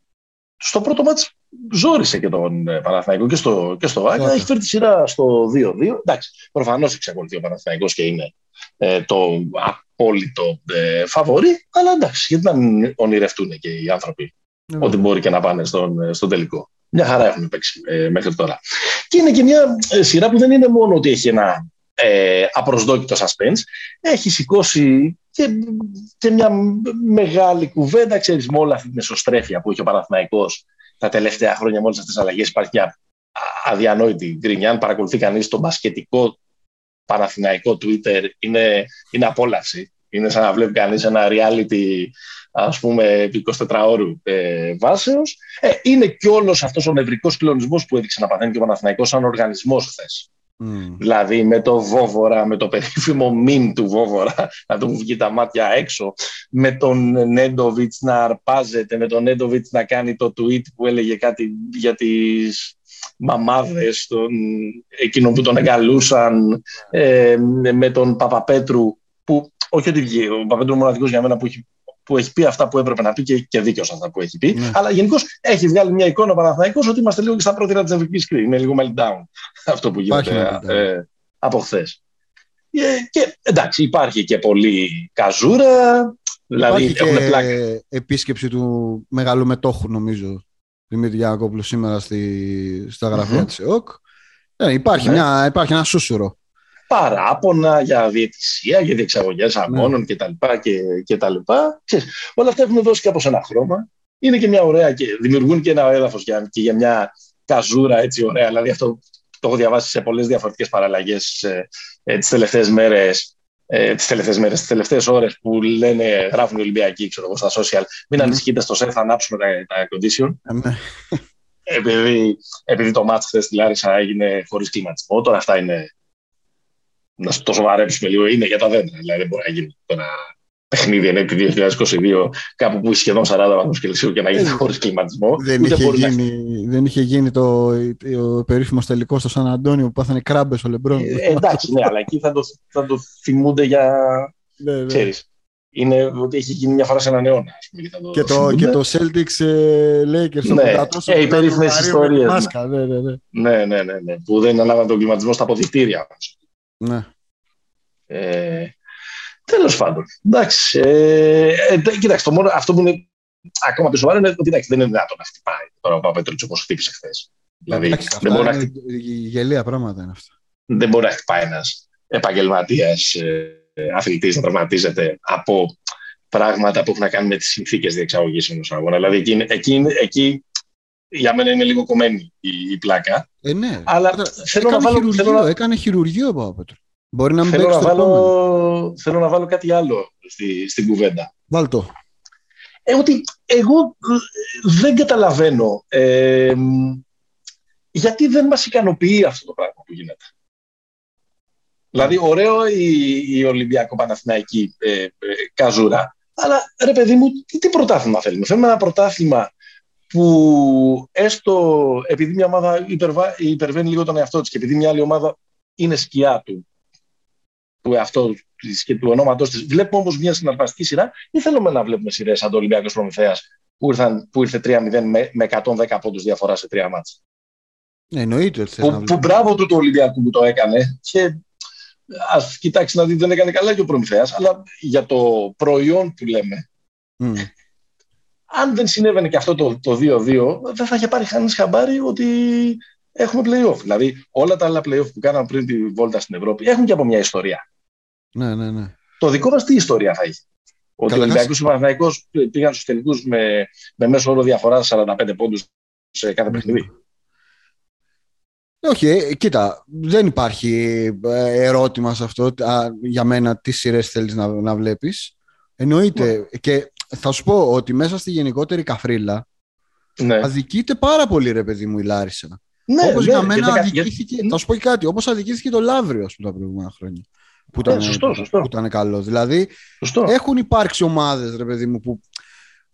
στο πρώτο μάτς ζόρισε και τον Παναθηναϊκό και στο Άγκα. Έχει φέρει τη σειρά στο 2-2. Εντάξει, προφανώς εξακολουθεί ο Παναθηναϊκός και είναι το απόλυτο φαβορί, αλλά εντάξει, γιατί να ονειρευτούν και οι άνθρωποι ότι μπορεί και να πάνε στον τελικό. Μια χαρά έχουμε παίξει μέχρι τώρα. Και είναι και μια σειρά που δεν είναι μόνο ότι έχει ένα απροσδόκητο suspense, έχει σηκώσει και μια μεγάλη κουβέντα, ξέρεις, με όλη αυτή την εσωστρέφεια που έχει ο Παναθηναϊκός τα τελευταία χρόνια, με όλες αυτές τις αλλαγές. Υπάρχει μια αδιανόητη γκρινιά. Αν παρακολουθεί κανείς το μπασκετικό Παναθηναϊκό Twitter, είναι απόλαυση. Είναι σαν να βλέπει κανείς ένα reality, ας πούμε, 24 ώρου βάσεως. Είναι κι όλος αυτός ο νευρικός κλονισμός που έδειξε να παθαίνει και ο Παναθηναϊκός σαν οργανισμός χθες. Δηλαδή με το Βόβορα, με το περίφημο μιμ του Βόβορα να του βγει τα μάτια έξω, με τον Νέντοβιτς να αρπάζεται, με τον Νέντοβιτς να κάνει το tweet που έλεγε κάτι για τις μαμάδες εκείνων που τον εγκαλούσαν, με τον Παπαπέτρου που, όχι ότι βγει, ο Παπαπέτρου είναι μοναδικός για μένα που έχει πει αυτά που έπρεπε να πει και δίκαιος αυτά που έχει πει. Αλλά γενικώς έχει βγάλει μια εικόνα ο Παναθηναϊκός ότι είμαστε λίγο και στα πρότειρα της Ευρωπαϊκής κρίσης. Είναι λίγο meltdown αυτό που γίνεται από χθες. Και εντάξει, υπάρχει και πολλή καζούρα. Δηλαδή, υπάρχει και επίσκεψη του μεγάλου μετόχου, νομίζω, Δημήτρη Γιανακόπουλου, σήμερα στα γραφεία της ΕΟΚ. Υπάρχει ένα σούσουρο. Παράπονα για διαιτησία, για διεξαγωγές αγώνων κτλ. Όλα αυτά έχουν δώσει κάπως ένα χρώμα. Είναι και μια ωραία, και δημιουργούν και ένα έδαφος για μια καζούρα έτσι ωραία. Δηλαδή, αυτό το έχω διαβάσει σε πολλές διαφορετικές παραλλαγές τις τελευταίες μέρες, τις τελευταίες ώρες που λένε, γράφουν οι Ολυμπιακοί, ξέρω εγώ, στα social. Μην ανησυχείτε, στο ΣΕΡ θα ανάψουμε τα condition. Επειδή το μάτς χθες στη Λάρισα έγινε χωρίς κλιματισμό, τώρα αυτά είναι. Να το σοβαρέψουμε λίγο, είναι για τα δέντρα. Δηλαδή, δεν μπορεί να γίνει ένα παιχνίδι ενέκτη 2022 κάπου που σχεδόν 40 βαθμούς Κελσίου και να γίνει χωρίς κλιματισμό. Δεν είχε γίνει ο περίφημος τελικός στο Σαν Αντώνιο που πάθανε κράμπες ο Λεμπρόν. Εντάξει, ναι, αλλά εκεί θα το θυμούνται για. Ξέρεις. Είναι ότι έχει γίνει μια φορά σε έναν αιώνα. Και το Celtics Lakers στο Πρωτάθλημα. Οι περίφημες ιστορίες. Ναι. Που δεν ανάβανε τον κλιματισμό στα αποδυτήρια. Ναι. Τέλος πάντων, εντάξει, κοίταξε, αυτό που είναι ακόμα πιο σοβαρό είναι ότι εντάξει, δεν είναι δυνατόν να χτυπάει τώρα ο Παπαπέτρου όπως χτύπησε χθες. Δηλαδή, δεν μπορεί να γελία πράγματα είναι αυτά. Δεν μπορεί να χτυπάει ένας επαγγελματίας αθλητής να τραυματίζεται από πράγματα που έχουν να κάνουν με τις συνθήκες διεξαγωγής ενός αγώνα. Δηλαδή, εκεί για μένα είναι λίγο κομμένη η πλάκα. Ναι. Αλλά έκανε χειρουργείο ο Παπαπέτρου. Μπορεί να μην θέλω να βάλω κάτι άλλο στην κουβέντα. Βάλτο. Ότι εγώ δεν καταλαβαίνω γιατί δεν μας ικανοποιεί αυτό το πράγμα που γίνεται. Δηλαδή, ωραίο η Ολυμπιακο-Παναθηναϊκή καζούρα, αλλά ρε παιδί μου, τι πρωτάθλημα θέλουμε. Θέλουμε ένα πρωτάθλημα που έστω επειδή μια ομάδα υπερβαίνει λίγο τον εαυτό της και επειδή μια άλλη ομάδα είναι σκιά του εαυτό της και του ονόματός της, βλέπουμε όμως μια συναρπαστική σειρά, ή θέλουμε να βλέπουμε σειρές σαν το Ολυμπιακός Προμηθέας που ήρθε 3-0 με 110 πόντους διαφορά σε 3 μάτς. Εννοείται. Που μπράβο του Ολυμπιακού που το έκανε, και ας κοιτάξει να δει, δεν έκανε καλά και ο Προμηθέας, αλλά για το προϊόν που λέμε, αν δεν συνέβαινε και αυτό το 2-2, δεν θα είχε πάρει κανείς χαμπάρι ότι έχουμε play-off. Δηλαδή, όλα τα άλλα play-off που κάναμε πριν τη βόλτα στην Ευρώπη έχουν και από μια ιστορία. Ναι. Το δικό μας τι ιστορία θα είχε? Ότι ο Ολυμπιακός και ο Παναθηναϊκός πήγαν στους τελικούς με μέσο όρο διαφορά 45 πόντους σε κάθε παιχνίδι. Όχι, κοίτα, δεν υπάρχει ερώτημα σε αυτό για μένα τι σειρές θέλεις να βλέπεις. Εννοείται. Και θα σου πω ότι μέσα στη γενικότερη καφρίλα αδικείται πάρα πολύ, ρε παιδί μου, η Λάρισα. Ναι, όπως για μένα αδικήθηκε. Θα σου πω και κάτι. Όπως αδικήθηκε το Λαύριο τα προηγούμενα χρόνια. Που ήταν, σωστό. Που ήταν καλό. Δηλαδή, έχουν υπάρξει ομάδες, ρε παιδί μου, που.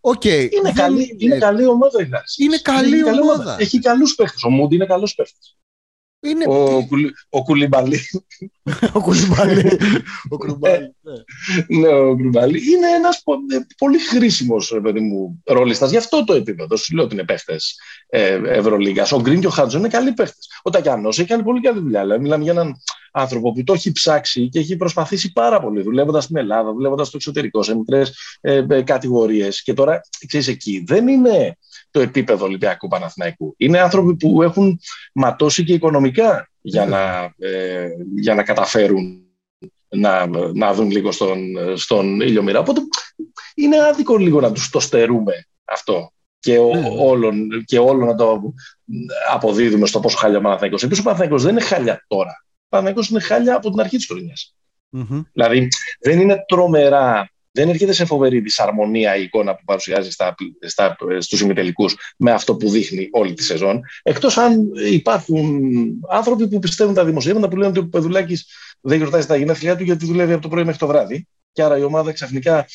Okay, είναι καλή ομάδα η Λάρισα. Είναι καλή ομάδα. Έχει καλούς παίχτες. Ο Μούντι είναι καλός παίχτης. Ο Κουλιμπαλί. Ο Κουλιμπαλί είναι ένας πολύ χρήσιμος ρολίστας. Γι' αυτό το επίπεδο σου λέω ότι είναι παίχτες Ευρωλίγκας. Ο Γκριν και ο Χάτζον είναι καλοί παίχτες. Ο Τακιανός έχει κάνει πολύ καλή δουλειά. Μιλάμε για έναν άνθρωπο που το έχει ψάξει και έχει προσπαθήσει πάρα πολύ, δουλεύοντας στην Ελλάδα, δουλεύοντας στο εξωτερικό, σε μικρές κατηγορίες. Και τώρα ξέρεις, εκεί δεν είναι το επίπεδο Ολυμπιακού Παναθηναϊκού. Είναι άνθρωποι που έχουν ματώσει και οικονομικά για να καταφέρουν να δουν λίγο στον ήλιο μοίρα. Οπότε είναι άδικο λίγο να τους το στερούμε αυτό και όλων να το αποδίδουμε στο πόσο χάλια ο Παναθηναϊκός. Επίσης ο Παναθηναϊκός δεν είναι χάλια τώρα. Ο Παναθηναϊκός είναι χάλια από την αρχή της χρονιάς. Mm-hmm. Δηλαδή δεν είναι τρομερά. Δεν έρχεται σε φοβερή δυσαρμονία η εικόνα που παρουσιάζει στους ημιτελικούς με αυτό που δείχνει όλη τη σεζόν. Εκτός αν υπάρχουν άνθρωποι που πιστεύουν τα δημοσιεύματα που λένε ότι ο Πεδουλάκης δεν γιορτάζει τα γενέθλιά του γιατί δουλεύει από το πρωί μέχρι το βράδυ. Και άρα η ομάδα ξαφνικά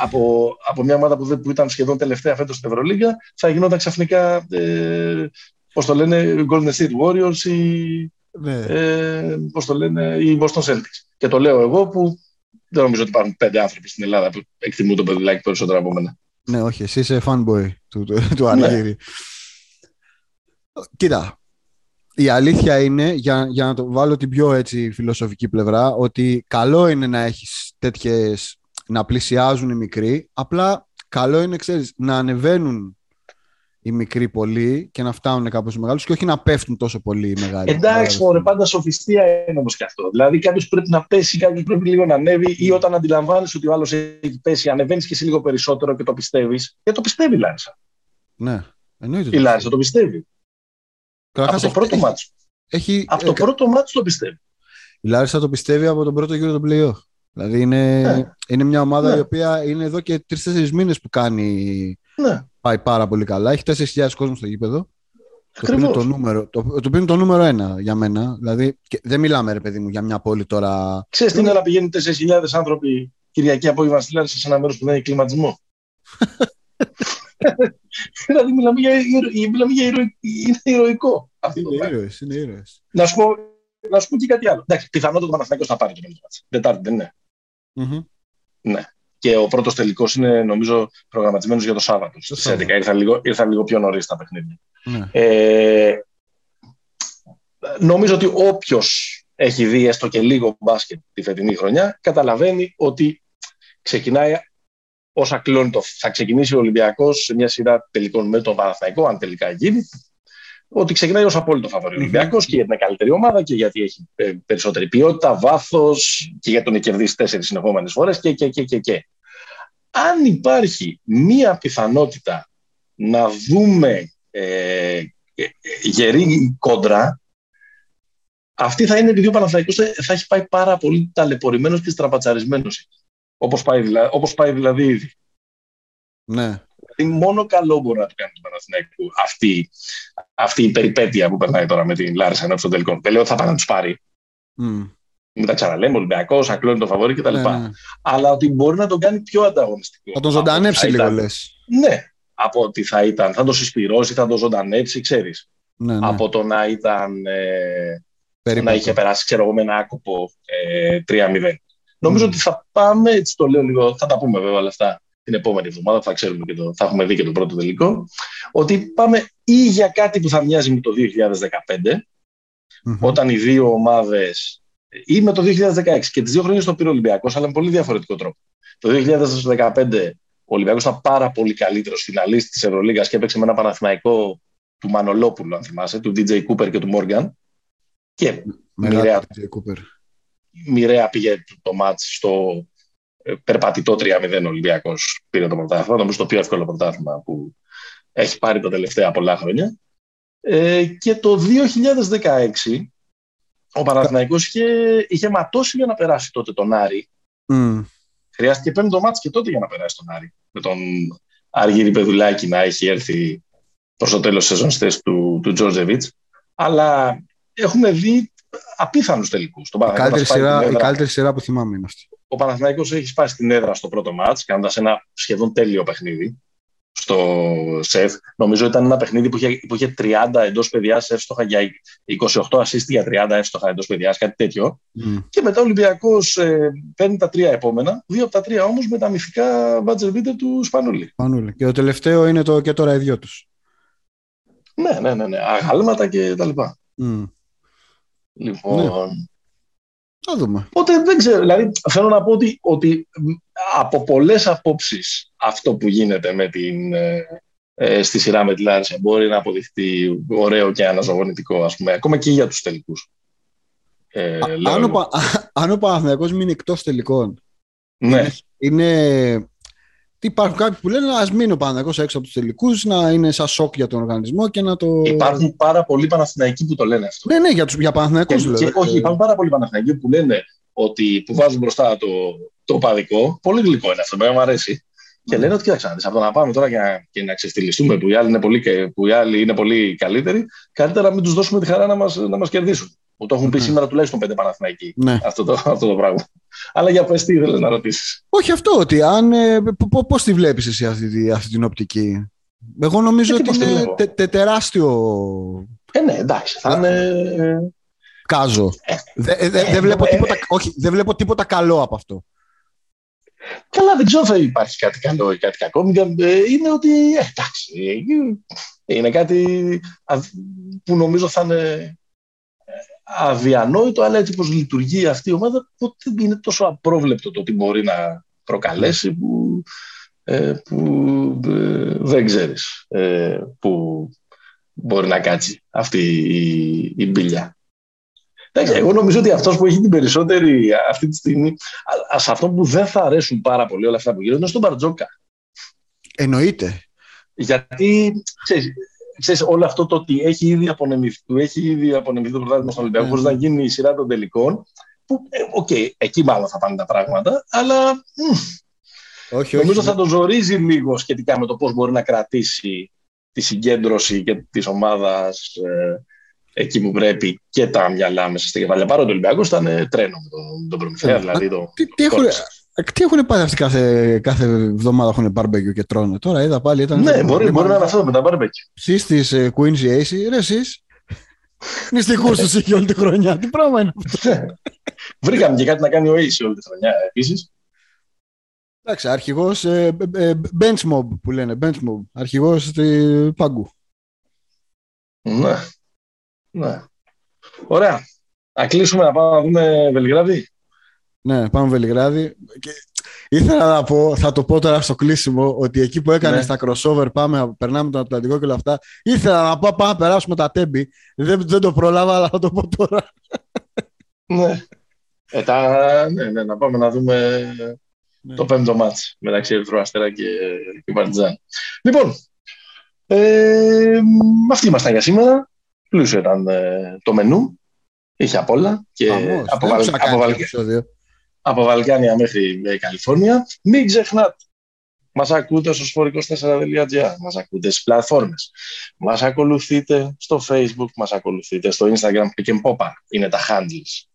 από μια ομάδα που ήταν σχεδόν τελευταία φέτος στην Ευρωλίγκα θα γινόταν ξαφνικά, πώς το λένε, Golden State Warriors ή Boston Celtics. Και το λέω εγώ που. Δεν νομίζω ότι υπάρχουν 5 άνθρωποι στην Ελλάδα που εκτιμούν τον Πεδουλάκη περισσότερο από μένα. Ναι, όχι, εσύ είσαι fanboy του Αργύρη. Κοίτα, η αλήθεια είναι, για να το βάλω την πιο έτσι φιλοσοφική πλευρά, ότι καλό είναι να έχεις τέτοιες, να πλησιάζουν οι μικροί, απλά καλό είναι, ξέρεις, να ανεβαίνουν οι μικροί πολύ και να φτάνουν κάπως στους μεγάλους και όχι να πέφτουν τόσο πολύ οι μεγάλοι. Εντάξει, μωρέ, πάντα σοφιστία είναι όμως και αυτό. Δηλαδή, κάποιος πρέπει να πέσει, κάποιος πρέπει λίγο να ανέβει, ή όταν αντιλαμβάνεσαι ότι ο άλλος έχει πέσει, ανεβαίνεις και εσύ λίγο περισσότερο και το πιστεύεις. Και το πιστεύει η Λάρισα. Ναι, εννοείται. Η Λάρισα το πιστεύει. Από το πρώτο μάτσο. Από το πρώτο μάτσο το πιστεύει. Η Λάρισα το πιστεύει από τον πρώτο γύρο του play-off. Δηλαδή, είναι μια ομάδα η οποία είναι εδώ και 3-4 μήνες που κάνει. Πάει πάρα πολύ καλά. Έχει 4.000 κόσμο στο γήπεδο. Ακριβώς. Το πίνει το νούμερο 1 για μένα. Δηλαδή, δεν μιλάμε, ρε παιδί μου, για μια πόλη τώρα. Ξέρεις τι είναι να πηγαίνουν 4.000 άνθρωποι Κυριακή απόγευμα στη Λάρισα σε ένα μέρος που δεν έχει κλιματισμό. Δηλαδή, μιλάμε για ηρωικό. Είναι ήρωες. Να σου πω και κάτι άλλο. Εντάξει, πιθανότατα ο Παναθηναϊκός θα πάρει το μέλλον του. Τετάρτη, δεν είναι? Ναι. Και ο πρώτος τελικός είναι, νομίζω, προγραμματισμένος για το Σάββατο. Στις 11 ήρθαν λίγο πιο νωρίς τα παιχνίδια. Ναι. Νομίζω ότι όποιος έχει δει έστω και λίγο μπάσκετ τη φετινή χρονιά, καταλαβαίνει ότι ξεκινάει ως ακλόνητο θα ξεκινήσει ο Ολυμπιακός σε μια σειρά τελικών με τον Παναθηναϊκό, αν τελικά γίνει, ότι ξεκινάει ως απόλυτο φαβορί ο Ολυμπιακός και για την καλύτερη ομάδα και γιατί έχει περισσότερη ποιότητα, βάθος και γιατί τον κερδίσει 4 συνεχόμενες φορές και. Αν υπάρχει μία πιθανότητα να δούμε γερή κόντρα, αυτή θα είναι επειδή ο Παναθηναϊκός θα έχει πάει πάρα πολύ ταλαιπωρημένος και στραπατσαρισμένος, όπως πάει δηλαδή ήδη. Ναι. Δηλαδή μόνο καλό μπορεί να του κάνει του Παναθηναϊκού αυτή η περιπέτεια που περνάει τώρα με την Λάρισα ενώπιση των τελικών. Δεν λέω ότι θα πάει να τους πάρει. Μετά ξαναλέμε Ολυμπιακός, ακλόνητο φαβορί κτλ. Ναι. Αλλά ότι μπορεί να τον κάνει πιο ανταγωνιστικό. Θα τον ζωντανέψει λίγο, λες. Ναι, από ότι θα ήταν. Θα τον συσπυρώσει, θα τον ζωντανέψει, ξέρεις. Ναι, ναι. Από το να ήταν. Να είχε περάσει, ξέρω εγώ, με ένα άκοπο 3-0. Νομίζω ότι θα πάμε, έτσι το λέω λίγο, θα τα πούμε βέβαια όλα αυτά την επόμενη εβδομάδα, θα ξέρουμε και θα έχουμε δει και το πρώτο τελικό, ότι πάμε ή για κάτι που θα μοιάζει με το 2015, όταν οι δύο ομάδες, ή με το 2016, και τις δύο χρονιές το πήρε ο Ολυμπιακός, αλλά με πολύ διαφορετικό τρόπο. Το 2015 ο Ολυμπιακός ήταν πάρα πολύ καλύτερος φιναλίστ της Ευρωλίγας και έπαιξε με ένα Παναθηναϊκό του Μανολόπουλου, αν θυμάσαι, του DJ Cooper και του Morgan. Και μοιραία πήγε το μάτς στο περπατητό 3-0 Ολυμπιακός, πήρε το πρωτάθλημα, νομίζω το πιο εύκολο πρωτάθλημα που έχει πάρει τα τελευταία πολλά χρόνια. Και το 2016 ο Παναθηναϊκός είχε ματώσει για να περάσει τότε τον Άρη. Χρειάστηκε 5ο μάτς και τότε για να περάσει τον Άρη, με τον Αργύρη Πεδουλάκη να έχει έρθει προς το τέλος της σεζόν στη θέση του Τζόρτζεβιτς. Αλλά έχουμε δει απίθανους τελικούς. Η καλύτερη σειρά που θυμάμαι είναι αυτή. Ο Παναθηναϊκός έχει σπάσει την έδρα στο πρώτο μάτς, κάνοντας ένα σχεδόν τέλειο παιχνίδι στο σεφ. Νομίζω ήταν ένα παιχνίδι που είχε 30 εντός παιδιάς εύστοχα για 28 ασίστη για 30 εύστοχα εντός παιδιάς, κάτι τέτοιο. Και μετά ο Ολυμπιακός παίρνει τα 3 επόμενα, 2 από τα 3 όμως με τα μυθικά μπάτζερ μπίτερ του Σπανούλη. Και το τελευταίο είναι το «και τώρα οι δυο τους». Ναι, αγάλματα και τα λοιπά. Λοιπόν, ναι. Θα δούμε. Οπότε δεν ξέρω, δηλαδή θέλω να πω ότι από πολλές απόψεις αυτό που γίνεται με την, στη σειρά με τη Λάρισα μπορεί να αποδειχθεί ωραίο και αναζωογονητικό, ας πούμε, ακόμα και για τους τελικούς. Αν ο Παναθηναϊκός μείνει εκτός τελικών, ναι. Είναι... Υπάρχουν κάποιοι που λένε ας μείνει ο Παναθηναϊκός έξω από τους τελικούς, να είναι σαν σοκ για τον οργανισμό και να το. Υπάρχουν πάρα πολλοί Παναθηναϊκοί που το λένε αυτό. Ναι, για Παναθηναϊκούς λέω. Όχι, υπάρχουν πάρα πολλοί Παναθηναϊκοί που λένε ότι που βάζουν μπροστά το παδικό. Πολύ γλυκό είναι αυτό, βέβαια μου αρέσει. Και λένε ότι κοίταξε, από το να πάμε τώρα και να ξεφτυλιστούμε που οι άλλοι είναι πολύ καλύτεροι, καλύτερα να μην τους δώσουμε τη χαρά να μας κερδίσουν. Που το έχουν πει σήμερα τουλάχιστον 5 Παναθηναϊκοί. Ναι. Αυτό το πράγμα. Αλλά για πες τι ήθελες να ρωτήσεις. Όχι αυτό, ότι αν. Πώς τη βλέπεις εσύ αυτή την οπτική? Εγώ νομίζω ότι είναι τεράστιο. Ναι, εντάξει. Θα είναι. Κάζο. Δεν βλέπω τίποτα καλό από αυτό. Καλά, δεν ξέρω αν υπάρχει κάτι καλό ή κάτι κακό. Είναι ότι. Εντάξει. Είναι κάτι που νομίζω θα είναι αδιανόητο, αλλά έτσι πως λειτουργεί αυτή η ομάδα, ποτέ είναι τόσο απρόβλεπτο το ότι μπορεί να προκαλέσει που δεν ξέρεις που μπορεί να κάτσει αυτή η μπίλια. Εντάξει, εγώ νομίζω ότι αυτός που έχει την περισσότερη αυτή τη στιγμή, σε αυτό που δεν θα αρέσουν πάρα πολύ όλα αυτά που γίνονται, είναι στον Μπαρτζόκα. Εννοείται. Γιατί, ξέρεις, όλο αυτό το ότι έχει ήδη απονεμηθεί το πρωτάθλημα στον Ολυμπιακό, χωρίς να γίνει η σειρά των τελικών. Οκ, εκεί μάλλον θα πάνε τα πράγματα, αλλά νομίζω θα το ζορίζει λίγο σχετικά με το πώς μπορεί να κρατήσει τη συγκέντρωση και της ομάδας εκεί που πρέπει και τα μυαλά μέσα στην κεφαλιά. Παρότι ο Ολυμπιακός ήταν τρένο με τον Προμηθέα, δηλαδή το. Τι έχουν πάει αυτοί κάθε εβδομάδα, έχουν μπαρμπεκιού και τρώνε. Τώρα είδα πάλι. Ναι, μπορεί να είναι αυτό με τα μπαρμπεκιού. Εσείς της Queen's AC, ρε εσείς. Νηστικούς τους είχε όλη τη χρονιά. Τι πράγμα είναι αυτό. Βρήκαμε και κάτι να κάνει ο AC όλη τη χρονιά επίσης. Εντάξει, αρχηγός bench mob που λένε. Bench mob. Αρχηγός του Πάγκου. Ναι. Ωραία. Να κλείσουμε να πάμε να δούμε Βελιγράδι. Ναι, πάμε Βελιγράδι. Και ήθελα να πω, θα το πω τώρα στο κλείσιμο, ότι εκεί που έκανε τα crossover, περνάμε τον Ατλαντικό και όλα αυτά. Ήθελα να πω, πάμε να περάσουμε τα Τέμπη. Δεν το προλάβα, αλλά θα το πω τώρα. Ναι. Να πάμε να δούμε το πέμπτο μάτς μεταξύ Ερυθρού Αστέρα και Παρτιζάν. Λοιπόν, αυτοί ήμασταν για σήμερα. Πλούσιο ήταν το μενού. Είχε απ' όλα. Και από Βαλκάνια μέχρι Καλιφόρνια. Μην ξεχνάτε, μας ακούτε στο sport24.gr, μας ακούτε στις πλατφόρμες, μας ακολουθείτε στο Facebook, μας ακολουθείτε στο Instagram, Pick 'n' Popa είναι τα handles.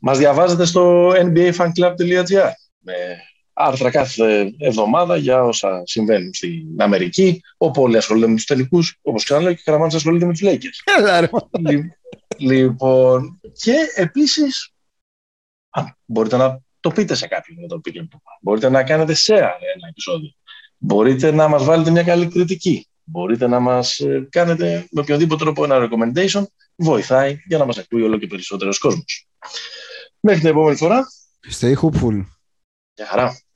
Μας διαβάζετε στο nbafanclub.gr με άρθρα κάθε εβδομάδα για όσα συμβαίνουν στην Αμερική, όπου όλοι ασχολούνται με τους τελικούς, όπως ξαναλέω, και Καραμάνης ασχολείται με τους Lakers. Λοιπόν, και επίσης, μπορείτε να το πείτε σε κάποιον για το Pick 'n' Popa. Μπορείτε να κάνετε share ένα επεισόδιο. Μπορείτε να μας βάλετε μια καλή κριτική. Μπορείτε να μας κάνετε με οποιοδήποτε τρόπο ένα recommendation. Βοηθάει για να μας ακούει όλο και περισσότερος κόσμος. Μέχρι την επόμενη φορά. Stay hopeful. Γεια χαρά.